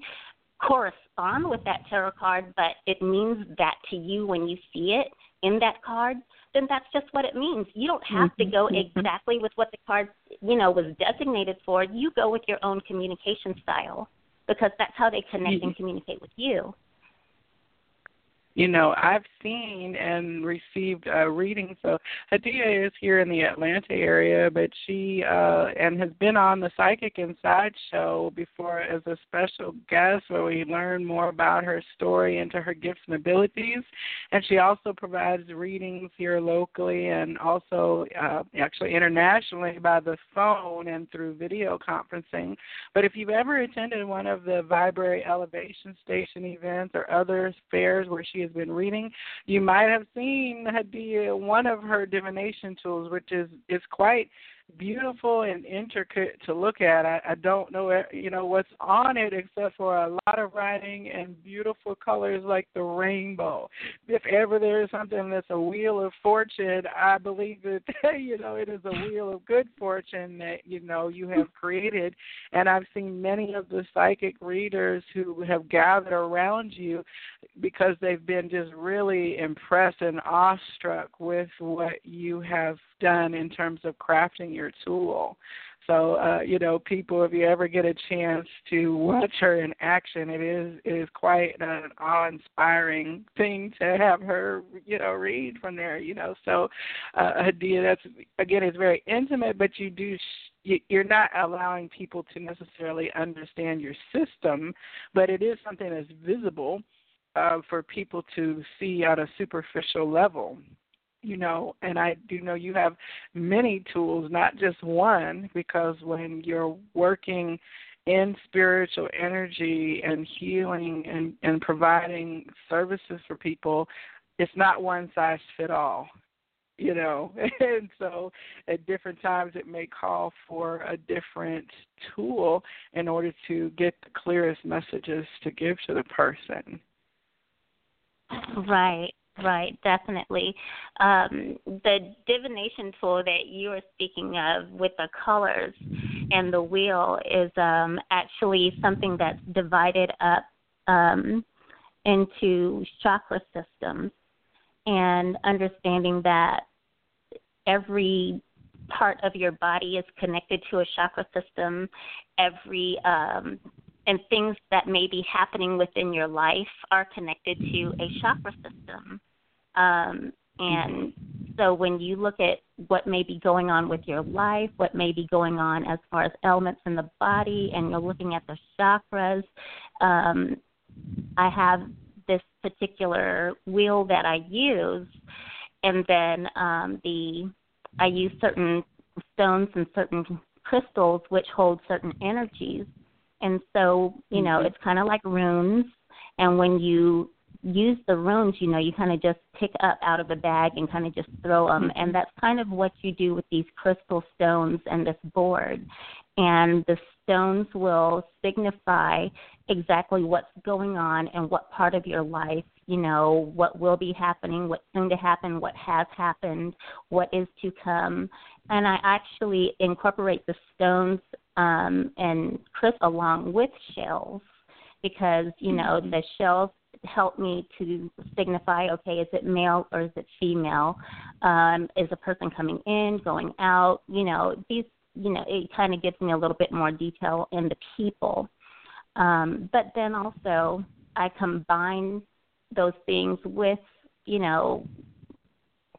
correspond with that tarot card, but it means that to you when you see it in that card, then that's just what it means. You don't have mm-hmm. to go exactly with what the card, you know, was designated for. You go with your own communication style, because that's how they connect mm-hmm. and communicate with you. You know, I've seen and received uh, readings. So Hadiyah is here in the Atlanta area, but she uh, and has been on the Psychic Inside show before as a special guest, where we learn more about her story and to her gifts and abilities. And she also provides readings here locally and also uh, actually internationally by the phone and through video conferencing. But if you've ever attended one of the Vibrary Elevation Station events or other fairs where she has been reading, you might have seen Hadiyah, one of her divination tools, which is, is quite beautiful and intricate to look at. I, I don't know, you know, what's on it except for a lot of writing and beautiful colors like the rainbow. If ever there is something that's a wheel of fortune, I believe that, you know, it is a wheel of good fortune that, you know, you have created. And I've seen many of the psychic readers who have gathered around you because they've been just really impressed and awestruck with what you have done in terms of crafting your tool. So, uh, you know, people, if you ever get a chance to watch her in action, it is it is quite an awe-inspiring thing to have her, you know, read from there, you know. So, uh, Hadiyah, that's, again, it's very intimate, but you do sh- you're not allowing people to necessarily understand your system, but it is something that's visible uh, for people to see at a superficial level. You know, and I do know you have many tools, not just one, because when you're working in spiritual energy and healing and, and providing services for people, it's not one size fit all, you know. And so at different times it may call for a different tool in order to get the clearest messages to give to the person. Right. Right, definitely. Um, the divination tool that you are speaking of with the colors and the wheel is um, actually something that's divided up um, into chakra systems, and understanding that every part of your body is connected to a chakra system, every um and things that may be happening within your life are connected to a chakra system. Um, and so when you look at what may be going on with your life, what may be going on as far as elements in the body, and you're looking at the chakras, um, I have this particular wheel that I use, and then um, the I use certain stones and certain crystals which hold certain energies. And so, you know, mm-hmm. it's kind of like runes. And when you use the runes, you know, you kind of just pick up out of a bag and kind of just throw them. And that's kind of what you do with these crystal stones and this board. And the stones will signify exactly what's going on and what part of your life, you know, what will be happening, what's soon to happen, what has happened, what is to come. And I actually incorporate the stones um, and crystal along with shells because, you know, mm-hmm. the shells help me to signify, okay, is it male or is it female? Um, is a person coming in, going out? You know, these, you know, it kind of gives me a little bit more detail in the people. Um, but then also I combine those things with, you know,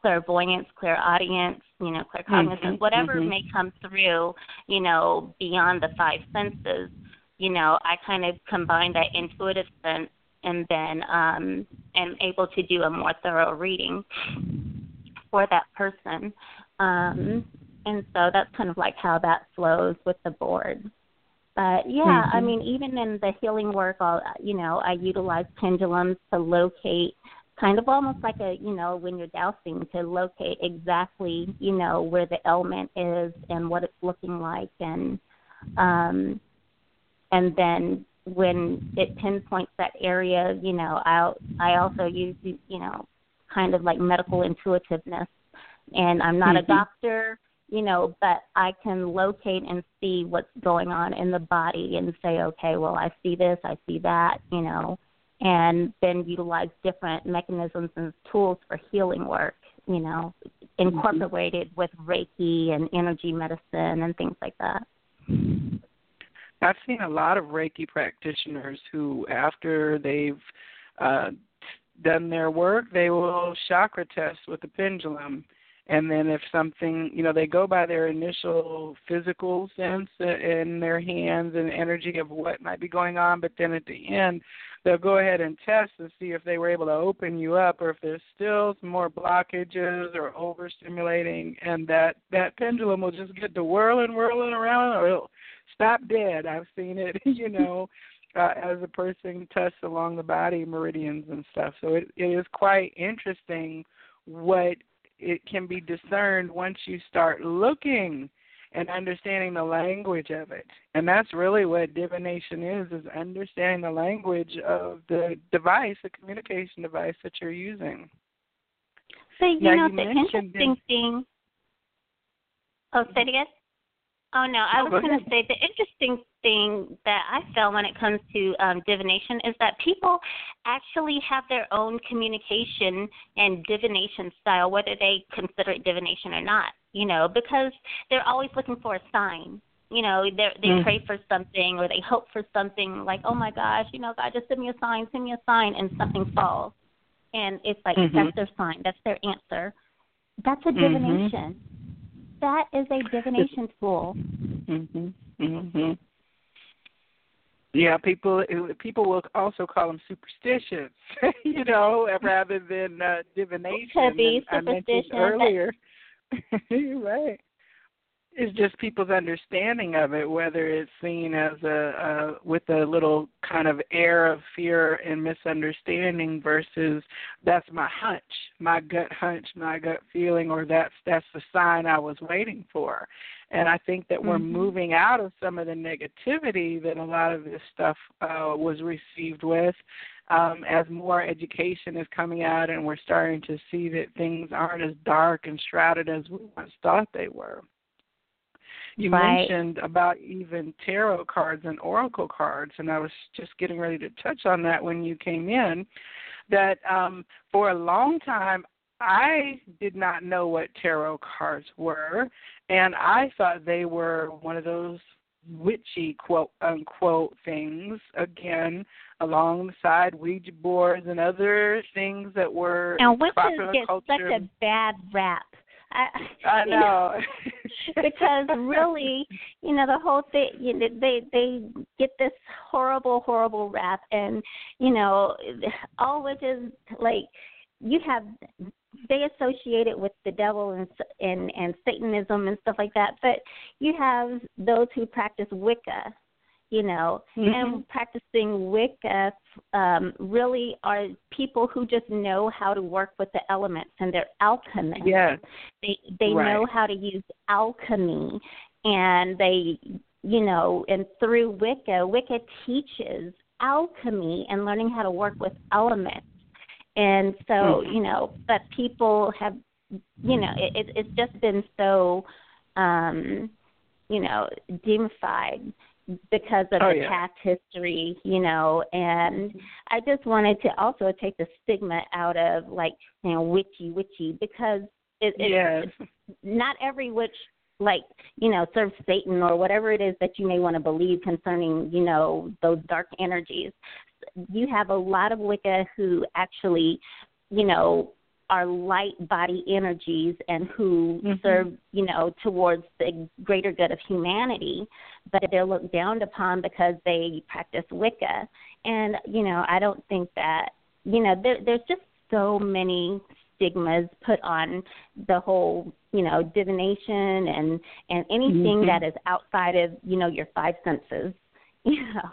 clairvoyance, clairaudience, you know, claircognizance, mm-hmm. whatever mm-hmm. may come through, you know, beyond the five senses. You know, I kind of combine that intuitive sense and then um, am able to do a more thorough reading for that person. Um, and so that's kind of like how that flows with the board. But, yeah, mm-hmm. I mean, even in the healing work, I'll, you know, I utilize pendulums to locate kind of almost like a, you know, when you're dowsing, to locate exactly, you know, where the element is and what it's looking like. And um, and then when it pinpoints that area, you know, I I also use, you know, kind of like medical intuitiveness. And I'm not mm-hmm. a doctor, you know, but I can locate and see what's going on in the body and say, okay, well, I see this, I see that, you know, and then utilize different mechanisms and tools for healing work, you know, incorporated mm-hmm. with Reiki and energy medicine and things like that. I've seen a lot of Reiki practitioners who, after they've uh, done their work, they will chakra test with a pendulum. And then if something, you know, they go by their initial physical sense in their hands and energy of what might be going on, but then at the end, they'll go ahead and test and see if they were able to open you up or if there's still some more blockages or overstimulating. And that, that pendulum will just get to whirling, whirling around or it'll stop dead. I've seen it, you know, uh, as a person tests along the body meridians and stuff. So it, it is quite interesting what it can be discerned once you start looking and understanding the language of it. And that's really what divination is, is understanding the language of the device, the communication device that you're using. So, you now, know, you the interesting it, thing. Oh, say it again? Oh, no, I no, was going to say the interesting thing that I feel when it comes to um, divination is that people actually have their own communication and divination style, whether they consider it divination or not, you know, because they're always looking for a sign. You know, they mm. pray for something or they hope for something like, oh, my gosh, you know, God, just send me a sign, send me a sign, and something falls. And it's like, mm-hmm. that's their sign, that's their answer. That's a divination. Mm-hmm. That is a divination tool. Mm-hmm. Mm-hmm. Yeah, people people will also call them superstitions, you know, rather than uh, divination. Heavy I mentioned earlier. Right. It's just people's understanding of it, whether it's seen as a, a with a little kind of air of fear and misunderstanding versus that's my hunch, my gut hunch, my gut feeling, or that's that's the sign I was waiting for. And I think that we're mm-hmm. moving out of some of the negativity that a lot of this stuff uh, was received with um, as more education is coming out and we're starting to see that things aren't as dark and shrouded as we once thought they were. You right. mentioned about even tarot cards and oracle cards, and I was just getting ready to touch on that when you came in, that um, for a long time I did not know what tarot cards were, and I thought they were one of those witchy, quote-unquote, things, again, alongside Ouija boards and other things that were popular culture. Now, witches get such a bad rap. I, I know. know. Because really, you know, the whole thing, you know, they they get this horrible, horrible rap. And, you know, all witches, like, you have they associate it with the devil and, and and Satanism and stuff like that. But you have those who practice Wicca, you know, mm-hmm. and practicing Wicca um, really are people who just know how to work with the elements, and they're alchemists. Yes. They they right. know how to use alchemy, and they, you know, and through Wicca, Wicca teaches alchemy and learning how to work with elements. And so, you know, but people have, you know, it, it's just been so, um, you know, demified because of oh, the yeah. past history, you know. And I just wanted to also take the stigma out of, like, you know, witchy, witchy, because it, it, yes. it's not every witch, like, you know, serves Satan or whatever it is that you may want to believe concerning, you know, those dark energies. You have a lot of Wicca who actually, you know, are light body energies and who mm-hmm. serve, you know, towards the greater good of humanity, but they're looked down upon because they practice Wicca. And, you know, I don't think that, you know, there, there's just so many stigmas put on the whole, you know, divination and, and anything mm-hmm. that is outside of, you know, your five senses, you know.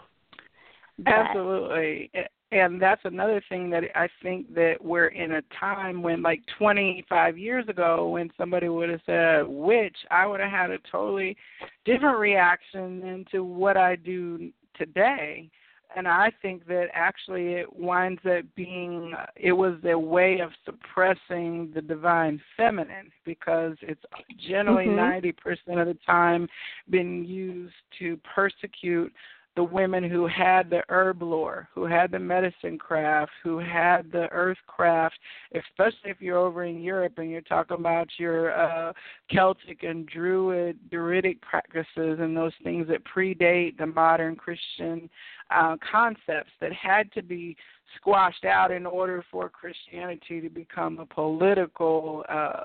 But. Absolutely. And that's another thing that I think that we're in a time when, like, twenty-five years ago, when somebody would have said witch, I would have had a totally different reaction into what I do today. And I think that actually it winds up being, it was a way of suppressing the divine feminine, because it's generally mm-hmm. ninety percent of the time been used to persecute the women who had the herb lore, who had the medicine craft, who had the earth craft, especially if you're over in Europe and you're talking about your uh, Celtic and Druid, Druidic practices and those things that predate the modern Christian uh, concepts that had to be squashed out in order for Christianity to become a political uh,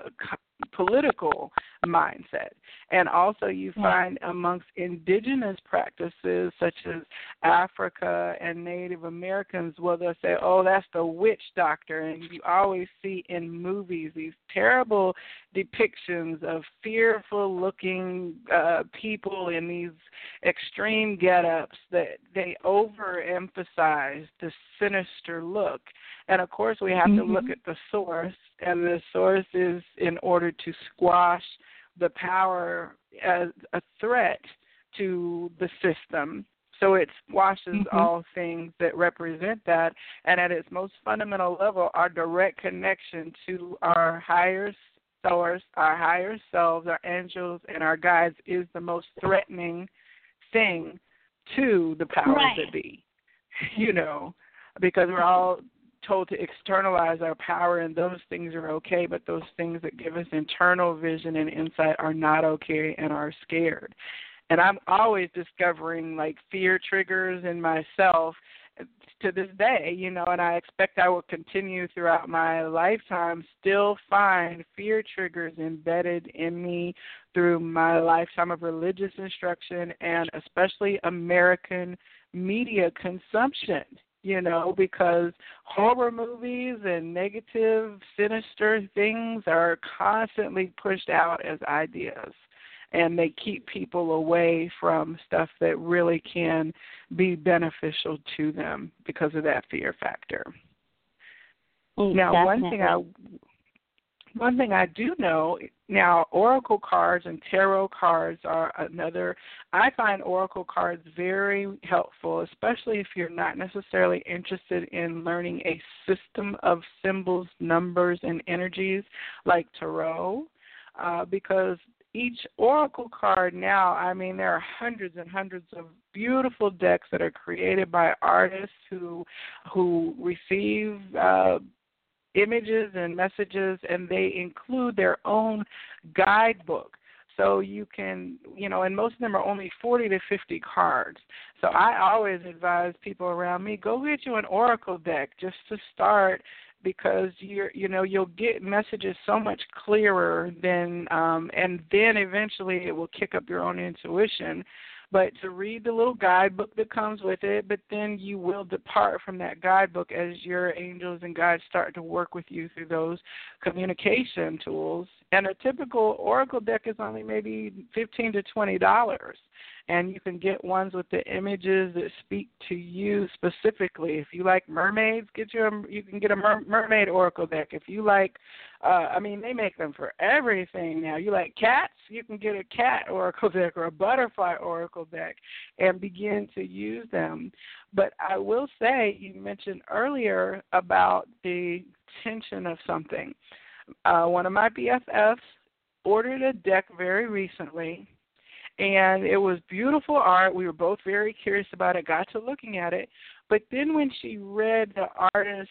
political mindset. And also you find yeah. amongst indigenous practices such as Africa and Native Americans, well, they'll say, oh, that's the witch doctor. And you always see in movies these terrible depictions of fearful looking uh, people in these extreme get-ups that they overemphasize the sinister look. And of course we have mm-hmm. to look at the source, and the source is in order to squash the power as a threat to the system. So it squashes mm-hmm. all things that represent that, and at its most fundamental level, our direct connection to our higher source, our higher selves, our angels, and our guides is the most threatening thing to the powers right. that be, you know, because we're all told to externalize our power, and those things are okay, but those things that give us internal vision and insight are not okay and are scared. And I'm always discovering, like, fear triggers in myself to this day, you know, and I expect I will continue throughout my lifetime, still find fear triggers embedded in me through my lifetime of religious instruction and especially American media consumption. You know, because horror movies and negative, sinister things are constantly pushed out as ideas, and they keep people away from stuff that really can be beneficial to them because of that fear factor. Exactly. Now, one thing I one thing I do know now, oracle cards and tarot cards are another. I find oracle cards very helpful, especially if you're not necessarily interested in learning a system of symbols, numbers, and energies like tarot, uh, because each oracle card now, I mean, there are hundreds and hundreds of beautiful decks that are created by artists who who receive uh images and messages, and they include their own guidebook. So you can, you know, and most of them are only forty to fifty cards. So I always advise people around me, go get you an oracle deck just to start, because you're, you know, you'll get messages so much clearer than, um, and then eventually it will kick up your own intuition. but to read the little guidebook that comes with it, but then you will depart from that guidebook as your angels and guides start to work with you through those communication tools. And a typical oracle deck is only maybe fifteen to twenty dollars, and you can get ones with the images that speak to you specifically. If you like mermaids, get you a, you can get a mer- mermaid oracle deck. If you like, uh, I mean, they make them for everything now. You like cats, you can get a cat oracle deck or a butterfly oracle deck and begin to use them. But I will say, you mentioned earlier about the tension of something. Uh, one of my B F Fs ordered a deck very recently, and it was beautiful art. We were both very curious about it, got to looking at it. But then when she read the artist,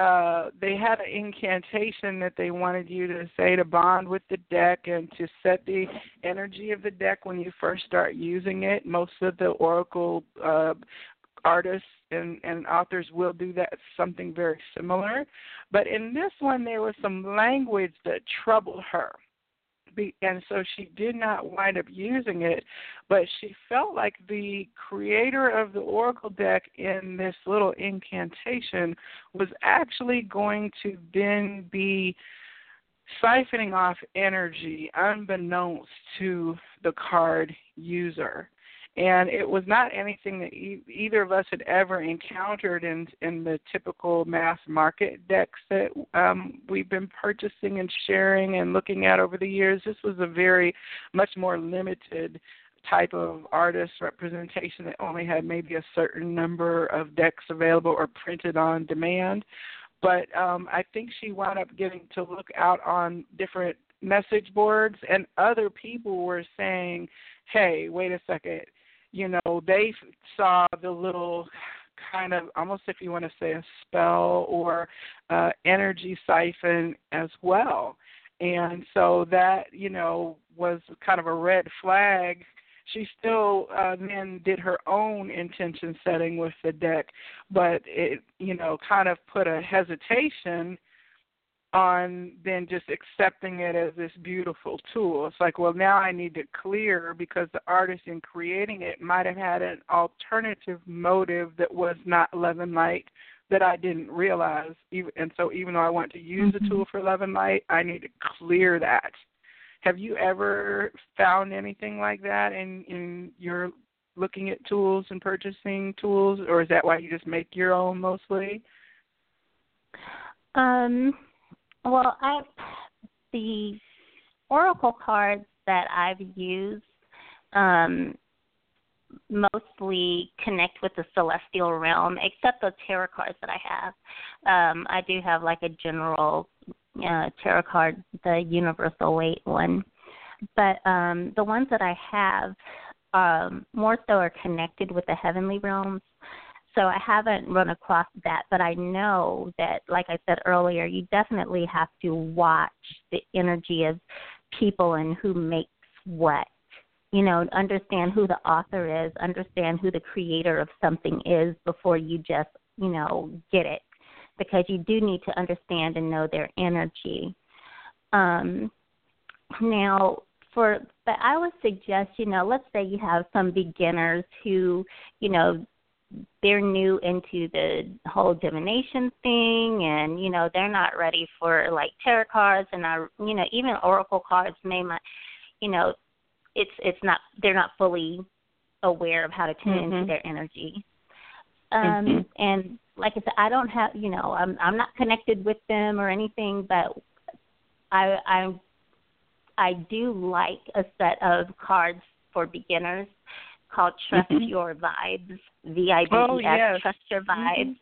uh, they had an incantation that they wanted you to say to bond with the deck and to set the energy of the deck when you first start using it. Most of the oracle uh, artists and, and authors will do that, something very similar. But in this one, there was some language that troubled her. And so she did not wind up using it, but she felt like the creator of the oracle deck in this little incantation was actually going to then be siphoning off energy unbeknownst to the card user. And it was not anything that e- either of us had ever encountered in in the typical mass market decks that um, we've been purchasing and sharing and looking at over the years. This was a very much more limited type of artist representation that only had maybe a certain number of decks available or printed on demand. But um, I think she wound up getting to look out on different message boards, and other people were saying, hey, wait a second. You know, they saw the little kind of, almost if you want to say a spell or uh, energy siphon as well. And so that, you know, was kind of a red flag. She still uh, then did her own intention setting with the deck, but it, you know, kind of put a hesitation on then just accepting it as this beautiful tool. It's like, well, now I need to clear, because the artist in creating it might have had an alternative motive that was not love and light that I didn't realize. And so even though I want to use a tool for love and light, I need to clear that. Have you ever found anything like that in, in your looking at tools and purchasing tools, or is that why you just make your own mostly? Um... Well, I, the oracle cards that I've used um, mostly connect with the celestial realm, except the tarot cards that I have. Um, I do have like a general uh, tarot card, the universal weight one. But um, the ones that I have um, more so are connected with the heavenly realms. So I haven't run across that, but I know that, like I said earlier, you definitely have to watch the energy of people and who makes what. You know, understand who the author is, understand who the creator of something is before you just, you know, get it, because you do need to understand and know their energy. Um, now, for, but I would suggest, you know, let's say you have some beginners who, you know, they're new into the whole divination thing, and, you know, they're not ready for, like, tarot cards, and, I, you know, even oracle cards may not, you know, it's it's not, they're not fully aware of how to tune mm-hmm. into their energy. Um, mm-hmm. And, like I said, I don't have, you know, I'm I'm not connected with them or anything, but I I, I do like a set of cards for beginners called Trust mm-hmm. Your Vibes, V I B E S, oh, yes. Trust Your Vibes. Mm-hmm.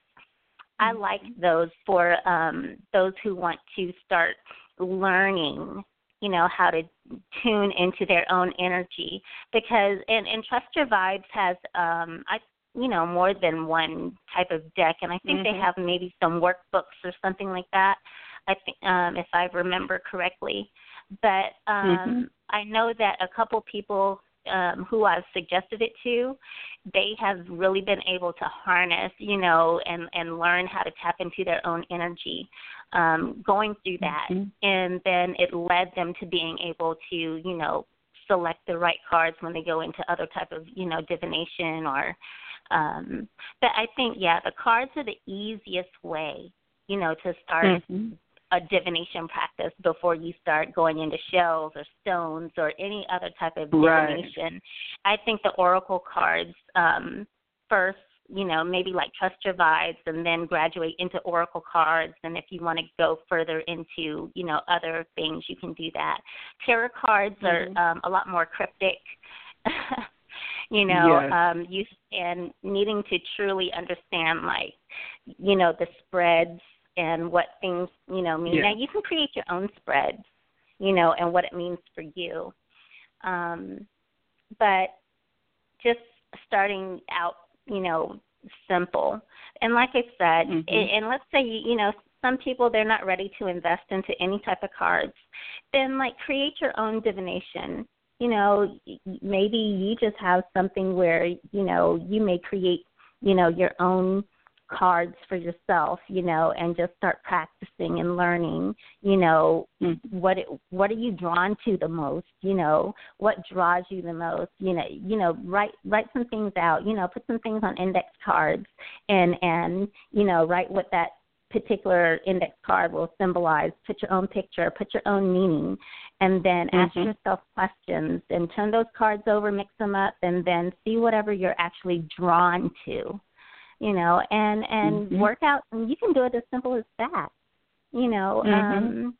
I like those for um, those who want to start learning, you know, how to tune into their own energy. Because, and, and Trust Your Vibes has, um, I you know, more than one type of deck, and I think mm-hmm. they have maybe some workbooks or something like that, I think, um, if I remember correctly. But um, mm-hmm. I know that a couple people Um, who I've suggested it to, they have really been able to harness, you know, and, and learn how to tap into their own energy um, going through that. Mm-hmm. And then it led them to being able to, you know, select the right cards when they go into other type of, you know, divination or, um, but I think, yeah, the cards are the easiest way, you know, to start mm-hmm. a divination practice before you start going into shells or stones or any other type of divination. Right. I think the oracle cards um, first, you know, maybe like Trust Your Vibes and then graduate into oracle cards. And if you want to go further into, you know, other things, you can do that. Tarot cards mm-hmm. are um, a lot more cryptic, you know, yes. um, you, and needing to truly understand, like, you know, the spreads and what things, you know, mean. Yeah. Now, you can create your own spreads, you know, and what it means for you. Um, but just starting out, you know, simple. And like I said, mm-hmm. and, and let's say, you know, some people, they're not ready to invest into any type of cards. Then, like, create your own divination. You know, maybe you just have something where, you know, you may create, you know, your own cards for yourself, you know, and just start practicing and learning, you know, mm-hmm. what it, what are you drawn to the most, you know, what draws you the most, you know, you know, write write some things out, you know, put some things on index cards and and you know, write what that particular index card will symbolize, put your own picture, put your own meaning, and then mm-hmm. ask yourself questions and turn those cards over, mix them up, and then see whatever you're actually drawn to. You know, and, and mm-hmm. work out, and you can do it as simple as that. You know, mm-hmm. um,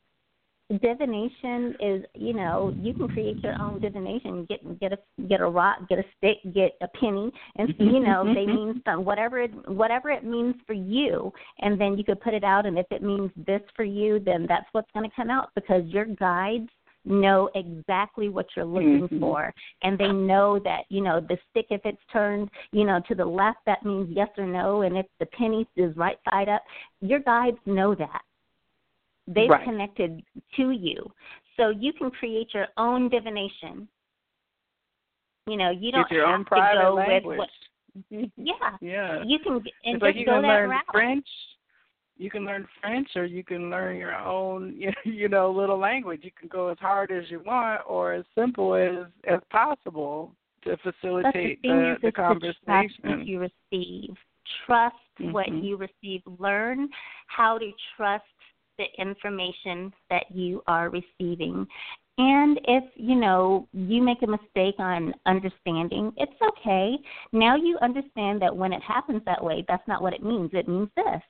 divination is, you know, you can create your own divination. Get get a get a rock, get a stick, get a penny, and you know they mean some whatever it, whatever it means for you. And then you could put it out, and if it means this for you, then that's what's going to come out because your guides know exactly what you're looking mm-hmm. for, and they know that, you know, the stick, if it's turned, you know, to the left, that means yes or no, and if the penny is right side up, your guides know that. They've right. connected to you. So you can create your own divination. You know, you don't it's your have own private to go language. With what... Yeah. yeah. You can, and it's just like you go can that learn route. French. You can learn French, or you can learn your own, you know, little language. You can go as hard as you want, or as simple as, as possible to facilitate the, the, the conversation. Trust you receive, trust mm-hmm. what you receive. Learn how to trust the information that you are receiving. And if, you know, you make a mistake on understanding, it's okay. Now you understand that when it happens that way, that's not what it means. It means this.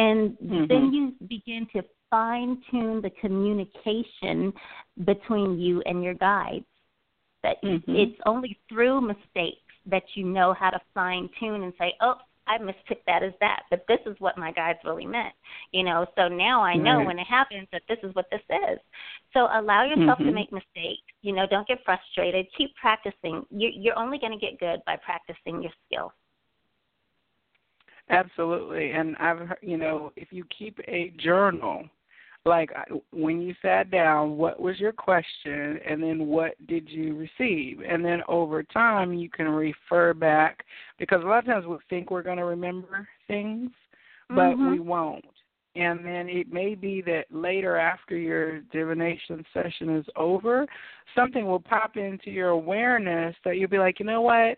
And mm-hmm. then you begin to fine-tune the communication between you and your guides. But mm-hmm. it's only through mistakes that you know how to fine-tune and say, oh, I mistook that as that, but this is what my guides really meant. You know, so now I know right. when it happens that this is what this is. So allow yourself mm-hmm. to make mistakes. You know, don't get frustrated. Keep practicing. You're only going to get good by practicing your skill. Absolutely, and I've heard, you know, if you keep a journal, like when you sat down, what was your question, and then what did you receive? And then over time, you can refer back, because a lot of times we think we're going to remember things, but mm-hmm. we won't. And then it may be that later after your divination session is over, something will pop into your awareness that you'll be like, you know what?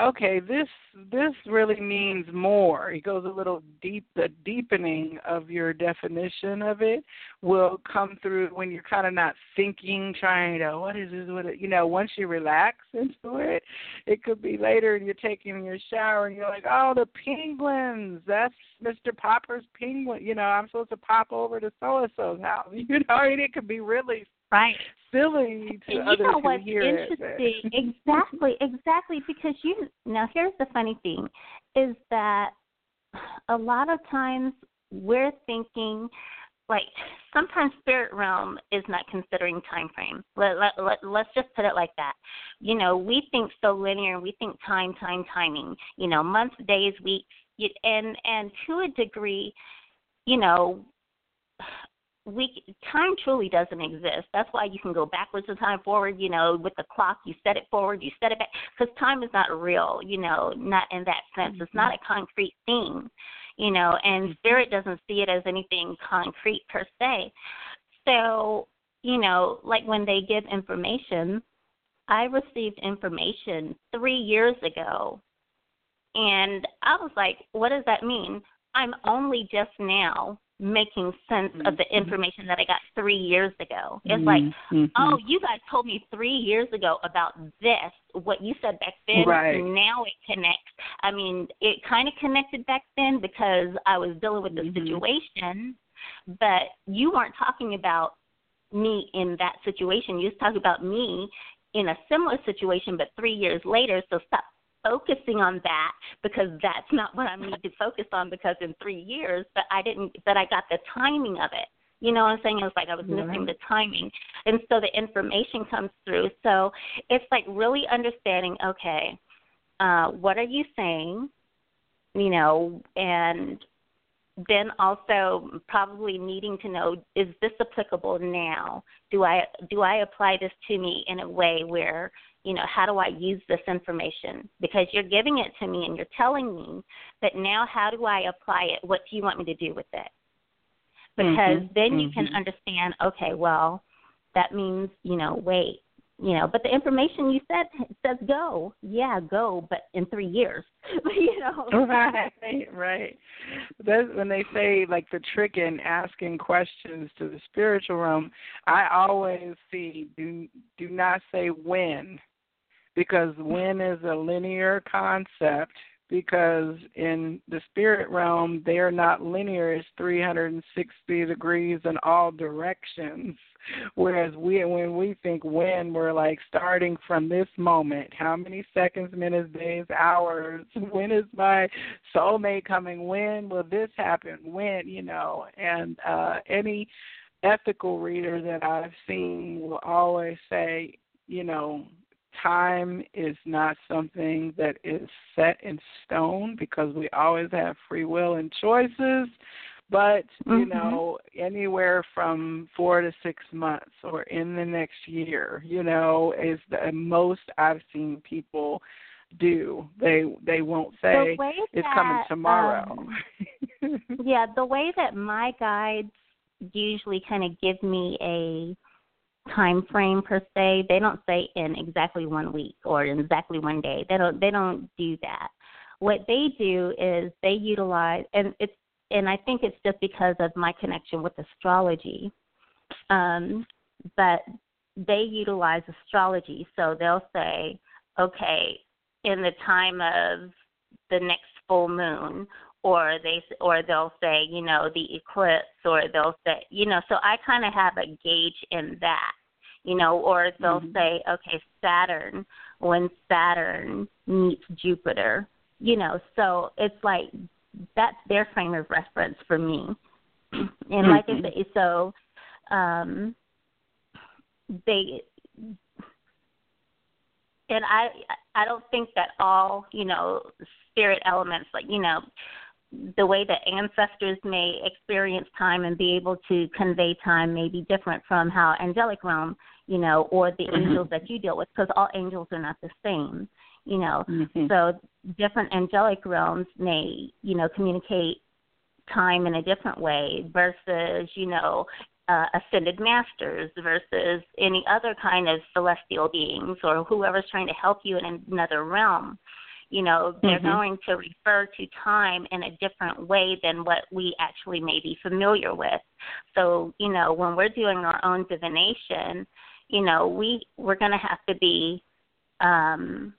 Okay, this this really means more. It goes a little deep. The deepening of your definition of it will come through when you're kind of not thinking, trying to, what is this? What is, you know, once you relax into it, it could be later and you're taking your shower and you're like, oh, the penguins, that's Mister Popper's penguin. You know, I'm supposed to pop over to so-and-so's house. You know, and it could be really Right. silly to and others you know what's who hear interesting? It. Exactly, exactly, because you now here's the funny thing is that a lot of times we're thinking like sometimes spirit realm is not considering time frame. Let, let, let, let's just put it like that. You know, we think so linear, we think time, time, timing, you know, months, days, weeks, and and to a degree, you know, We time truly doesn't exist. That's why you can go backwards in time, forward, you know, with the clock. You set it forward, you set it back, because time is not real, you know, not in that sense. Mm-hmm. It's not a concrete thing, you know, and spirit doesn't see it as anything concrete per se. So, you know, like when they give information, I received information three years ago, and I was like, what does that mean? I'm only just now making sense mm-hmm. of the information that I got three years ago. It's mm-hmm. like, mm-hmm. oh, you guys told me three years ago about this. What you said back then, right. now it connects. I mean, it kind of connected back then because I was dealing with the mm-hmm. situation, but you weren't talking about me in that situation. You was talking about me in a similar situation, but three years later, so stop focusing on that because that's not what I need to focus on because in three years, but I didn't, but I got the timing of it. You know what I'm saying? It was like I was missing right. the timing. And so the information comes through. So it's like really understanding, okay, uh, what are you saying? You know, and then also probably needing to know, is this applicable now? Do I do I apply this to me in a way where, you know, how do I use this information? Because you're giving it to me and you're telling me, but now how do I apply it? What do you want me to do with it? Because mm-hmm. then you mm-hmm. can understand, okay, well, that means, you know, wait, you know, but the information you said says go. Yeah, go, but in three years. You know. Right, right. That's when they say, like, the trick in asking questions to the spiritual realm, I always see do, do not say when, because when is a linear concept, because in the spirit realm, they are not linear. It's three hundred sixty degrees in all directions. Whereas we, when we think when, we're like starting from this moment. How many seconds, minutes, days, hours? When is my soulmate coming? When will this happen? When, you know, and uh, any ethical reader that I've seen will always say, you know, time is not something that is set in stone because we always have free will and choices, but, mm-hmm. you know, anywhere from four to six months or in the next year, you know, is the most I've seen people do. They they won't say it's that, coming tomorrow. Um, yeah, the way that my guides usually kind of give me a time frame per se, they don't say in exactly one week or in exactly one day. They don't they don't do that. What they do is they utilize, and it's and I think it's just because of my connection with astrology, um, but they utilize astrology. So they'll say, okay, in the time of the next full moon, or they or they'll say, you know, the eclipse, or they'll say, you know, so I kind of have a gauge in that, you know, or they'll mm-hmm. say, okay, Saturn, when Saturn meets Jupiter, you know, so it's like that's their frame of reference for me. And mm-hmm. like I say, so um, they, and I, I don't think that all, you know, spirit elements, like, you know, the way that ancestors may experience time and be able to convey time may be different from how angelic realm, you know, or the mm-hmm. angels that you deal with, because all angels are not the same, you know. Mm-hmm. So different angelic realms may, you know, communicate time in a different way versus, you know, uh, ascended masters versus any other kind of celestial beings or whoever's trying to help you in another realm. You know, they're mm-hmm. going to refer to time in a different way than what we actually may be familiar with. So, you know, when we're doing our own divination, you know, we, we're going to have to be um,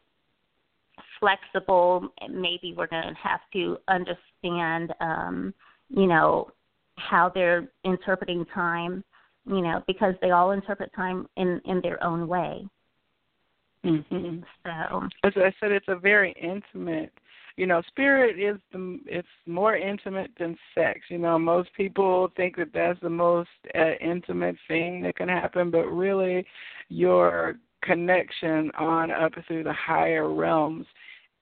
flexible. Maybe we're going to have to understand, um, you know, how they're interpreting time, you know, because they all interpret time in, in their own way. Mm-hmm. So, as I said, it's a very intimate, you know, spirit is the, it's more intimate than sex. You know, most people think that that's the most uh, intimate thing that can happen, but really your connection on up through the higher realms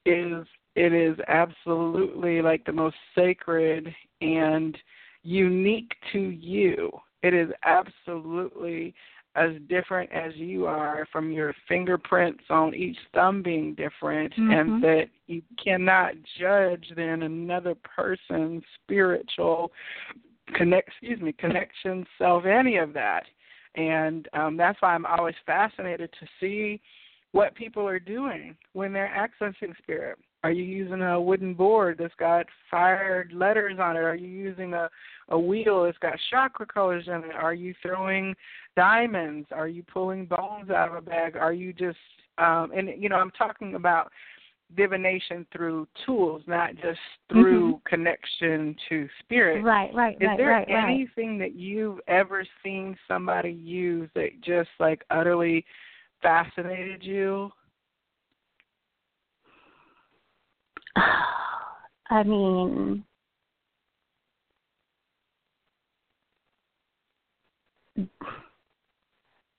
is, it is absolutely like the most sacred and unique to you. It is absolutely as different as you are, from your fingerprints on each thumb being different, mm-hmm. and that you cannot judge then another person's spiritual connect, excuse me, connection, self, any of that. And um, that's why I'm always fascinated to see what people are doing when they're accessing spirit. Are you using a wooden board that's got fired letters on it? Are you using a, a wheel that's got chakra colors in it? Are you throwing diamonds? Are you pulling bones out of a bag? Are you just, um, and, you know, I'm talking about divination through tools, not just through mm-hmm. connection to spirit. Right, right, Is right. Is there right, anything right. that you've ever seen somebody use that just, like, utterly fascinated you? I mean,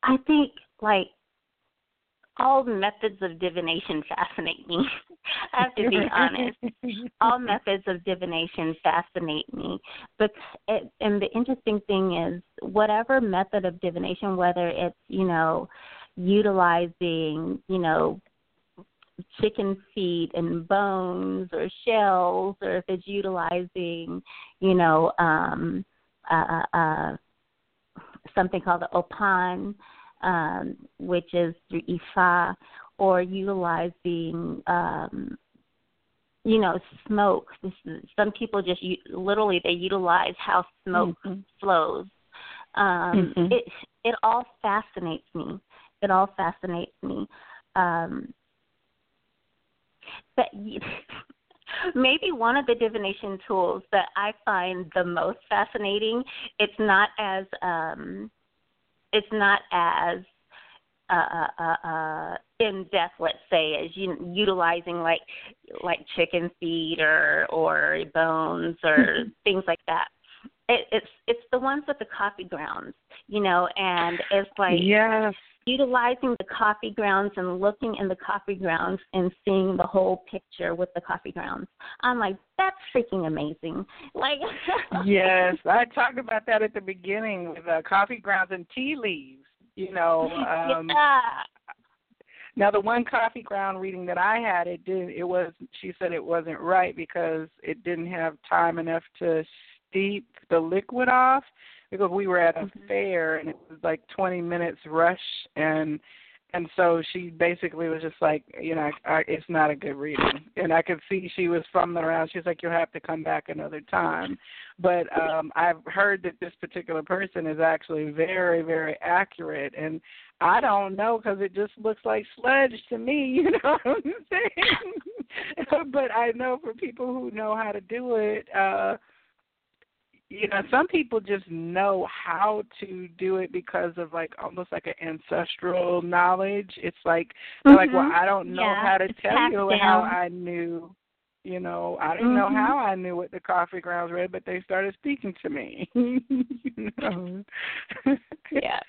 I think, like, all methods of divination fascinate me. I have to be honest. All methods of divination fascinate me. But it, and the interesting thing is, whatever method of divination, whether it's, you know, utilizing, you know, chicken feet and bones or shells, or if it's utilizing, you know, um, uh, uh, something called the opan, um, which is through Ifa, or utilizing, um, you know, smoke. Some people just literally they utilize how smoke mm-hmm. flows. Um, mm-hmm. It it all fascinates me. It all fascinates me. Um, But maybe one of the divination tools that I find the most fascinating, it's not as um, it's not as uh, uh, uh, in depth, let's say, as you, utilizing like like chicken feet or or bones or things like that. It, it's it's the ones with the coffee grounds, you know, and it's like yes. utilizing the coffee grounds and looking in the coffee grounds and seeing the whole picture with the coffee grounds. I'm like, that's freaking amazing. Like, yes, I talked about that at the beginning with uh, coffee grounds and tea leaves, you know. Um, yeah. Now, the one coffee ground reading that I had, it did. It was. She said it wasn't right because it didn't have time enough to steep the liquid off. Because we were at a mm-hmm. fair and it was like twenty minutes rush, and and so she basically was just like, you know, I, I, it's not a good reading. And I could see she was fumbling around. She's like, you'll have to come back another time. But um, I've heard that this particular person is actually very, very accurate, and I don't know because it just looks like sludge to me, you know what I'm saying? But I know for people who know how to do it, uh, you know, some people just know how to do it because of, like, almost like an ancestral knowledge. It's like, they're mm-hmm. like, well, I don't know yeah, how to tell you down. how I knew, you know, I didn't mm-hmm. know how I knew what the coffee grounds read, but they started speaking to me. You know? Yeah.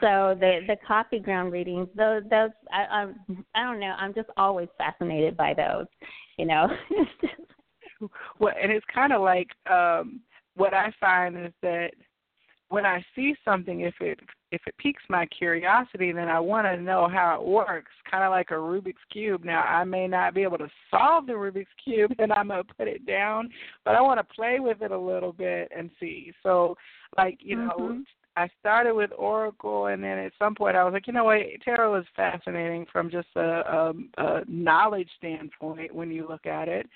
So the the coffee ground readings, those, those I, I, I don't know, I'm just always fascinated by those, you know. Well, and it's kind of like, um, what I find is that when I see something, if it if it piques my curiosity, then I want to know how it works, kind of like a Rubik's Cube. Now, I may not be able to solve the Rubik's Cube, and I'm going to put it down, but I want to play with it a little bit and see. So, like, you mm-hmm. know, I started with Oracle, and then at some point I was like, you know what, tarot is fascinating from just a, a, a knowledge standpoint when you look at it.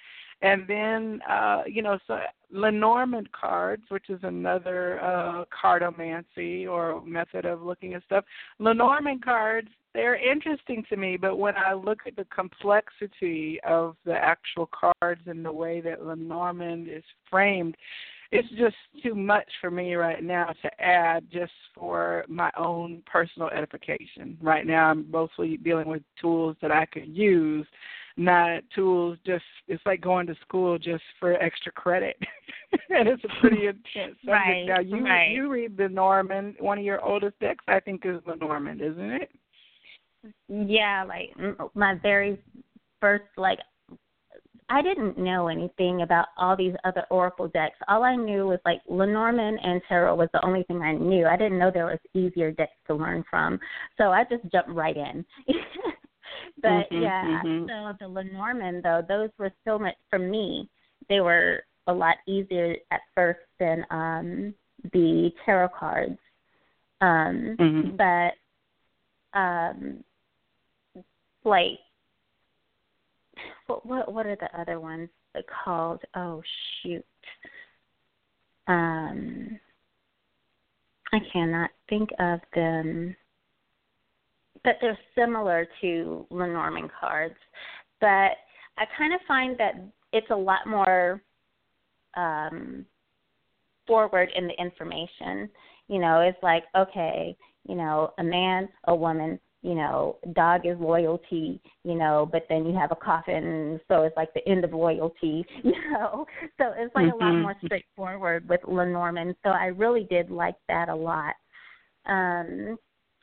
And then, uh, you know, so Lenormand cards, which is another uh, cardomancy or method of looking at stuff. Lenormand cards, they're interesting to me, but when I look at the complexity of the actual cards and the way that Lenormand is framed, it's just too much for me right now to add just for my own personal edification. Right now I'm mostly dealing with tools that I could use, not tools just, it's like going to school just for extra credit. And it's a pretty intense subject. Right, now, you, right. you read the Norman, one of your oldest decks, I think, is the Norman, isn't it? Yeah, like my very first, like, I didn't know anything about all these other Oracle decks. All I knew was, like, Lenormand and Tarot was the only thing I knew. I didn't know there was easier decks to learn from. So I just jumped right in. But, mm-hmm, yeah, mm-hmm. so the Lenormand, though, those were so much, for me, they were a lot easier at first than um, the tarot cards. Um, mm-hmm. But um, like, what what, what are the other ones called? Oh, shoot. Um, I cannot think of them. But they're similar to Lenormand cards. But I kind of find that it's a lot more um, forward in the information. You know, it's like, okay, you know, a man, a woman, you know, dog is loyalty, you know, but then you have a coffin, so it's like the end of loyalty, you know. So it's like mm-hmm. a lot more straightforward with Lenormand. So I really did like that a lot. Um,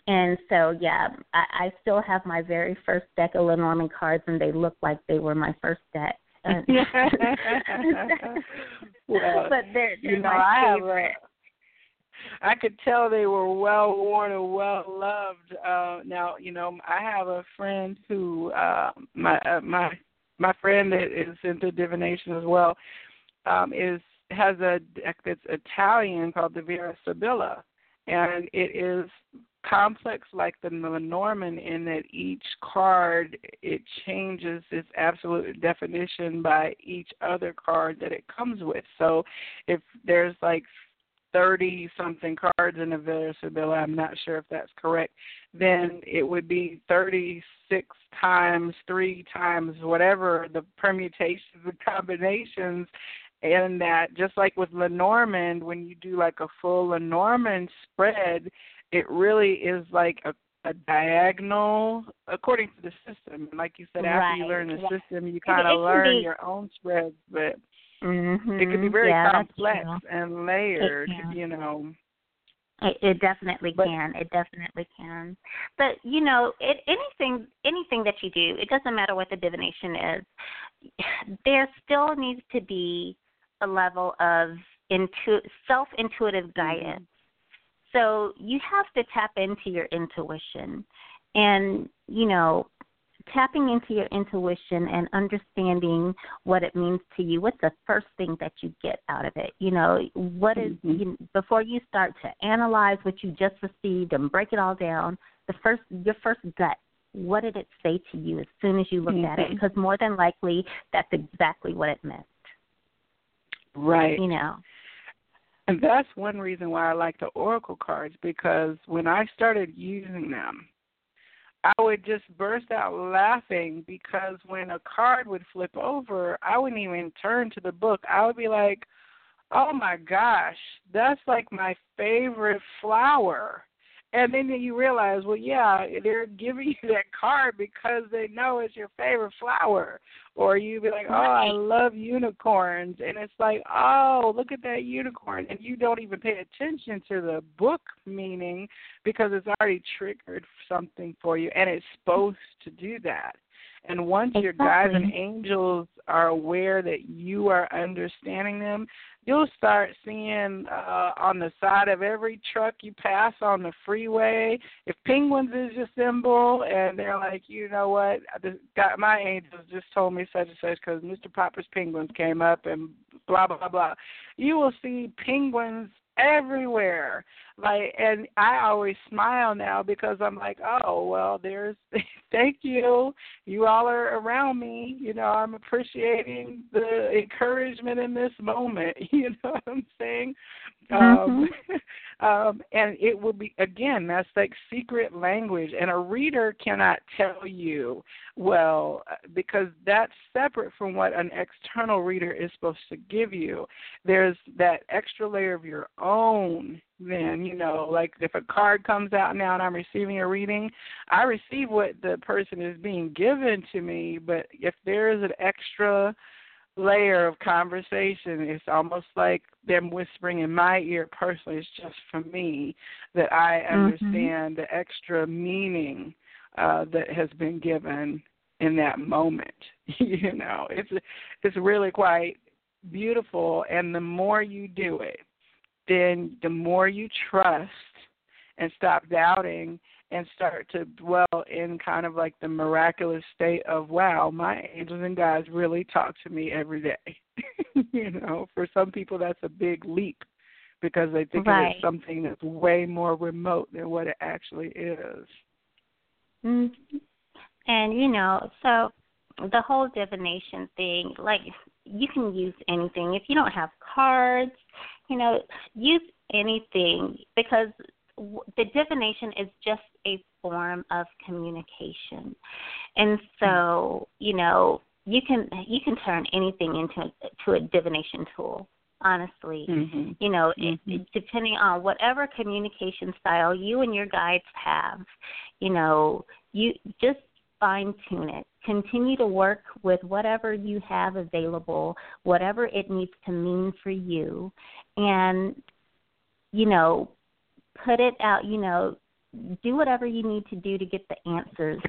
and so, yeah, I, I still have my very first deck of Lenormand cards, and they look like they were my first deck. Um, well, but they're, they're you know, my favorite. I could tell they were well-worn and well-loved. Uh, now, you know, I have a friend who, uh, my uh, my my friend that is into divination as well, um, is has a deck that's Italian called the Vera Sibilla, and it is complex like the Lenormand in that each card, it changes its absolute definition by each other card that it comes with. So if there's like thirty-something cards in a Vera Sibilla, I'm not sure if that's correct, then it would be thirty-six times, three times, whatever, the permutations and combinations. And that, just like with Lenormand, when you do like a full Lenormand spread, it really is like a, a diagonal according to the system. And like you said, after right. you learn the yeah. system, you kind of learn be- your own spreads, but... Mm-hmm. It can be very yeah, complex and layered, you know. It, it definitely but, can. It definitely can. But, you know, it, anything anything that you do, it doesn't matter what the divination is, there still needs to be a level of intu- self-intuitive guidance. So you have to tap into your intuition. And, you know, tapping into your intuition and understanding what it means to you. What's the first thing that you get out of it? You know, what is mm-hmm. you, before you start to analyze what you just received and break it all down, the first your first gut, what did it say to you as soon as you looked mm-hmm. at it? Because more than likely, that's exactly what it meant. Right. You know. And that's one reason why I like the oracle cards, because when I started using them, I would just burst out laughing because when a card would flip over, I wouldn't even turn to the book. I would be like, oh, my gosh, that's like my favorite flower. And then you realize, well, yeah, they're giving you that card because they know it's your favorite flower. Or you'd be like, oh, I love unicorns. And it's like, oh, look at that unicorn. And you don't even pay attention to the book meaning because it's already triggered something for you. And it's supposed to do that. And once exactly. your guides and angels are aware that you are understanding them, you'll start seeing uh, on the side of every truck you pass on the freeway, if penguins is your symbol, and they're like, you know what, got, my angels just told me such and such because Mister Popper's penguins came up and blah, blah, blah. You will see penguins everywhere. Like, and I always smile now because I'm like, oh, well, there's, thank you. You all are around me. You know, I'm appreciating the encouragement in this moment. You know what I'm saying? Mm-hmm. Um, um, and it will be, again, that's like secret language. And a reader cannot tell you, well, because that's separate from what an external reader is supposed to give you. There's that extra layer of your own. Then, you know, like if a card comes out now and I'm receiving a reading, I receive what the person is being given to me, but if there is an extra layer of conversation, it's almost like them whispering in my ear personally, it's just for me that I understand mm-hmm. the extra meaning uh, that has been given in that moment. You know, it's it's really quite beautiful, and the more you do it, then the more you trust and stop doubting and start to dwell in kind of like the miraculous state of, wow, my angels and guides really talk to me every day. You know, for some people that's a big leap because they think right. it's something that's way more remote than what it actually is. Mm-hmm. And, you know, so the whole divination thing, like, you can use anything. If you don't have cards, you know, use anything, because the divination is just a form of communication. And so, you know, you can you can turn anything into to a divination tool, honestly. Mm-hmm. You know, mm-hmm. it, depending on whatever communication style you and your guides have, you know, you just fine-tune it. Continue to work with whatever you have available, whatever it needs to mean for you, and, you know, put it out, you know, do whatever you need to do to get the answers,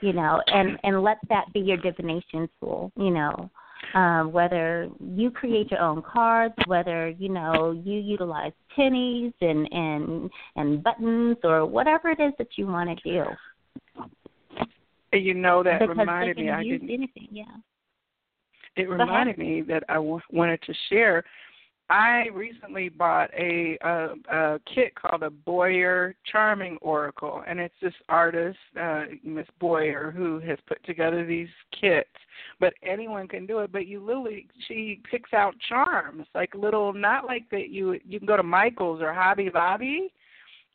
you know, and, and let that be your divination tool, you know, um, whether you create your own cards, whether, you know, you utilize pennies and, and, and buttons or whatever it is that you want to do. You know, that because reminded me. I didn't. Anything, yeah. It reminded me that I w- wanted to share. I recently bought a, a, a kit called a Boyer Charming Oracle, and it's this artist, uh, Miss Boyer, who has put together these kits. But anyone can do it. But you literally, she picks out charms, like little, not like that. You you can go to Michael's or Hobby Lobby.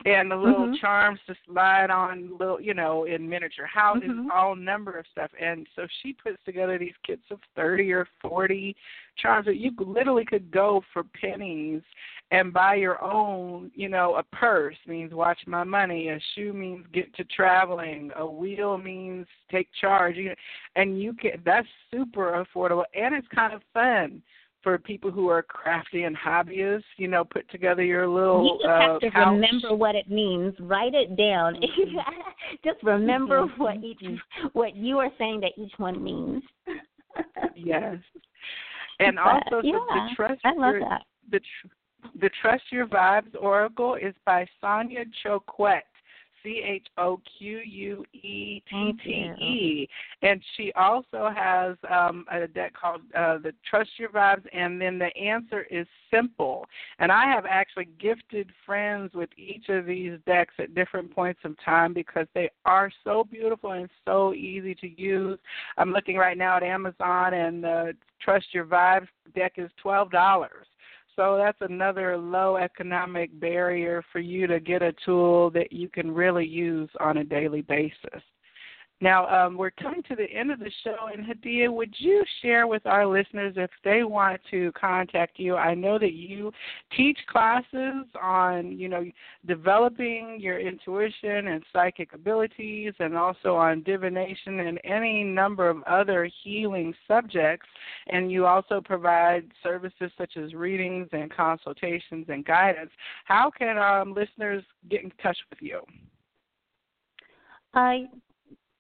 And the little mm-hmm. charms to slide on, little, you know, in miniature houses, mm-hmm. all number of stuff. And so she puts together these kits of thirty or forty charms that you literally could go for pennies and buy your own, you know. A purse means watch my money. A shoe means get to traveling. A wheel means take charge. You know, and you can, that's super affordable, and it's kind of fun. For people who are crafty and hobbyists, you know, put together your little. You just have uh, to pouch. Remember what it means. Write it down. Mm-hmm. Just remember mm-hmm. what each what you are saying that each one means. Yes, and but, also yeah, the, the trust. I love your, that. The the Trust Your Vibes Oracle is by Sonia Choquette. C H O Q U E T T E. And she also has um, a deck called uh, the Trust Your Vibes, and then the answer is simple. And I have actually gifted friends with each of these decks at different points of time because they are so beautiful and so easy to use. I'm looking right now at Amazon, and the Trust Your Vibes deck is twelve dollars. So that's another low economic barrier for you to get a tool that you can really use on a daily basis. Now, um, we're coming to the end of the show, and Hadiyah, would you share with our listeners if they want to contact you? I know that you teach classes on, you know, developing your intuition and psychic abilities, and also on divination and any number of other healing subjects, and you also provide services such as readings and consultations and guidance. How can um, listeners get in touch with you? I.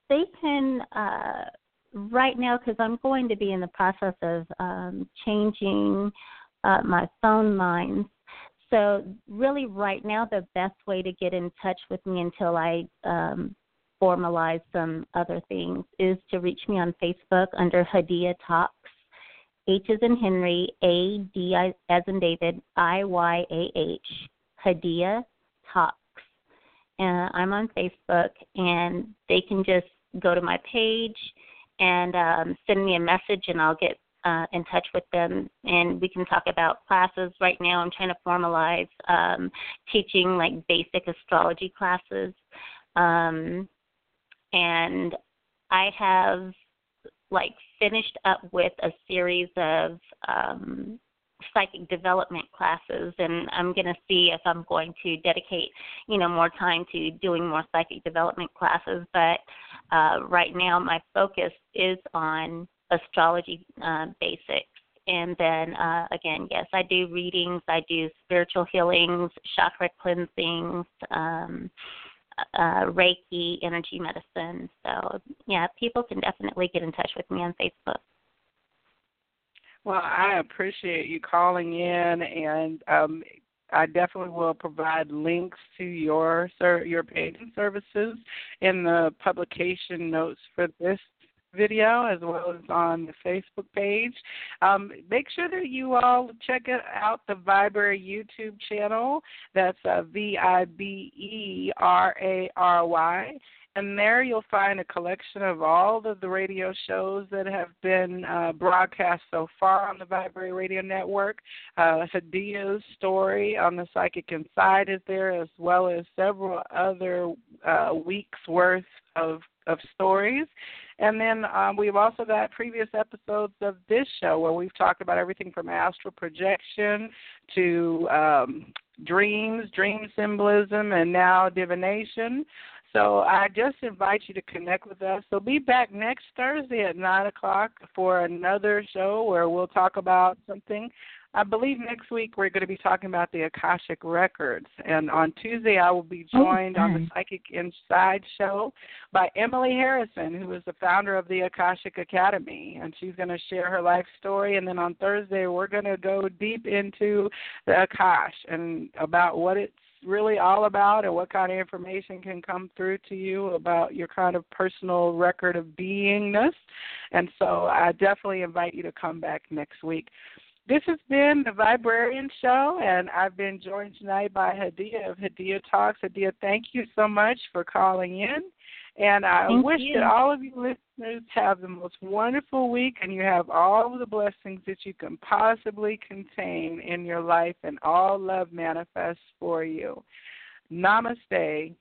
They can, uh, right now, because I'm going to be in the process of um, changing uh, my phone lines. So really right now the best way to get in touch with me until I um, formalize some other things is to reach me on Facebook under Hadiyah Talks, H as in Henry, A D I as in David, I Y A H, Hadiyah Talks. And I'm on Facebook, and they can just go to my page and um, send me a message, and I'll get uh, in touch with them, and we can talk about classes. Right now I'm trying to formalize um, teaching, like, basic astrology classes. Um, and I have, like, finished up with a series of um, psychic development classes, and I'm going to see if I'm going to dedicate, you know, more time to doing more psychic development classes. But uh, right now my focus is on astrology uh, basics. And then, uh, again, yes, I do readings. I do spiritual healings, chakra cleansings, um, uh, Reiki, energy medicine. So, yeah, people can definitely get in touch with me on Facebook. Well, I appreciate you calling in, and um, I definitely will provide links to your ser- your page and services in the publication notes for this video, as well as on the Facebook page. Um, make sure that you all check out the Viberary YouTube channel. That's uh, V I B E R A R Y. And there you'll find a collection of all of the radio shows that have been uh, broadcast so far on the Viberarian Radio Network. Uh, Hadiyah's story on the Psychic Inside is there, as well as several other uh, weeks' worth of of stories. And then um, we've also got previous episodes of this show where we've talked about everything from astral projection to um, dreams, dream symbolism, and now divination. So I just invite you to connect with us. So be back next Thursday at nine o'clock for another show where we'll talk about something. I believe next week we're going to be talking about the Akashic Records. And on Tuesday I will be joined okay. on the Psychic Inside show by Emily Harrison, who is the founder of the Akashic Academy. And she's going to share her life story. And then on Thursday we're going to go deep into the Akash and about what it's really all about and what kind of information can come through to you about your kind of personal record of beingness. And so I definitely invite you to come back next week. This has been the Viberarian Show, and I've been joined tonight by Hadiyah of Hadiyah Talks. Hadiyah, thank you so much for calling in. And I Thank wish you. that all of you listeners have the most wonderful week, and you have all of the blessings that you can possibly contain in your life, and all love manifests for you. Namaste.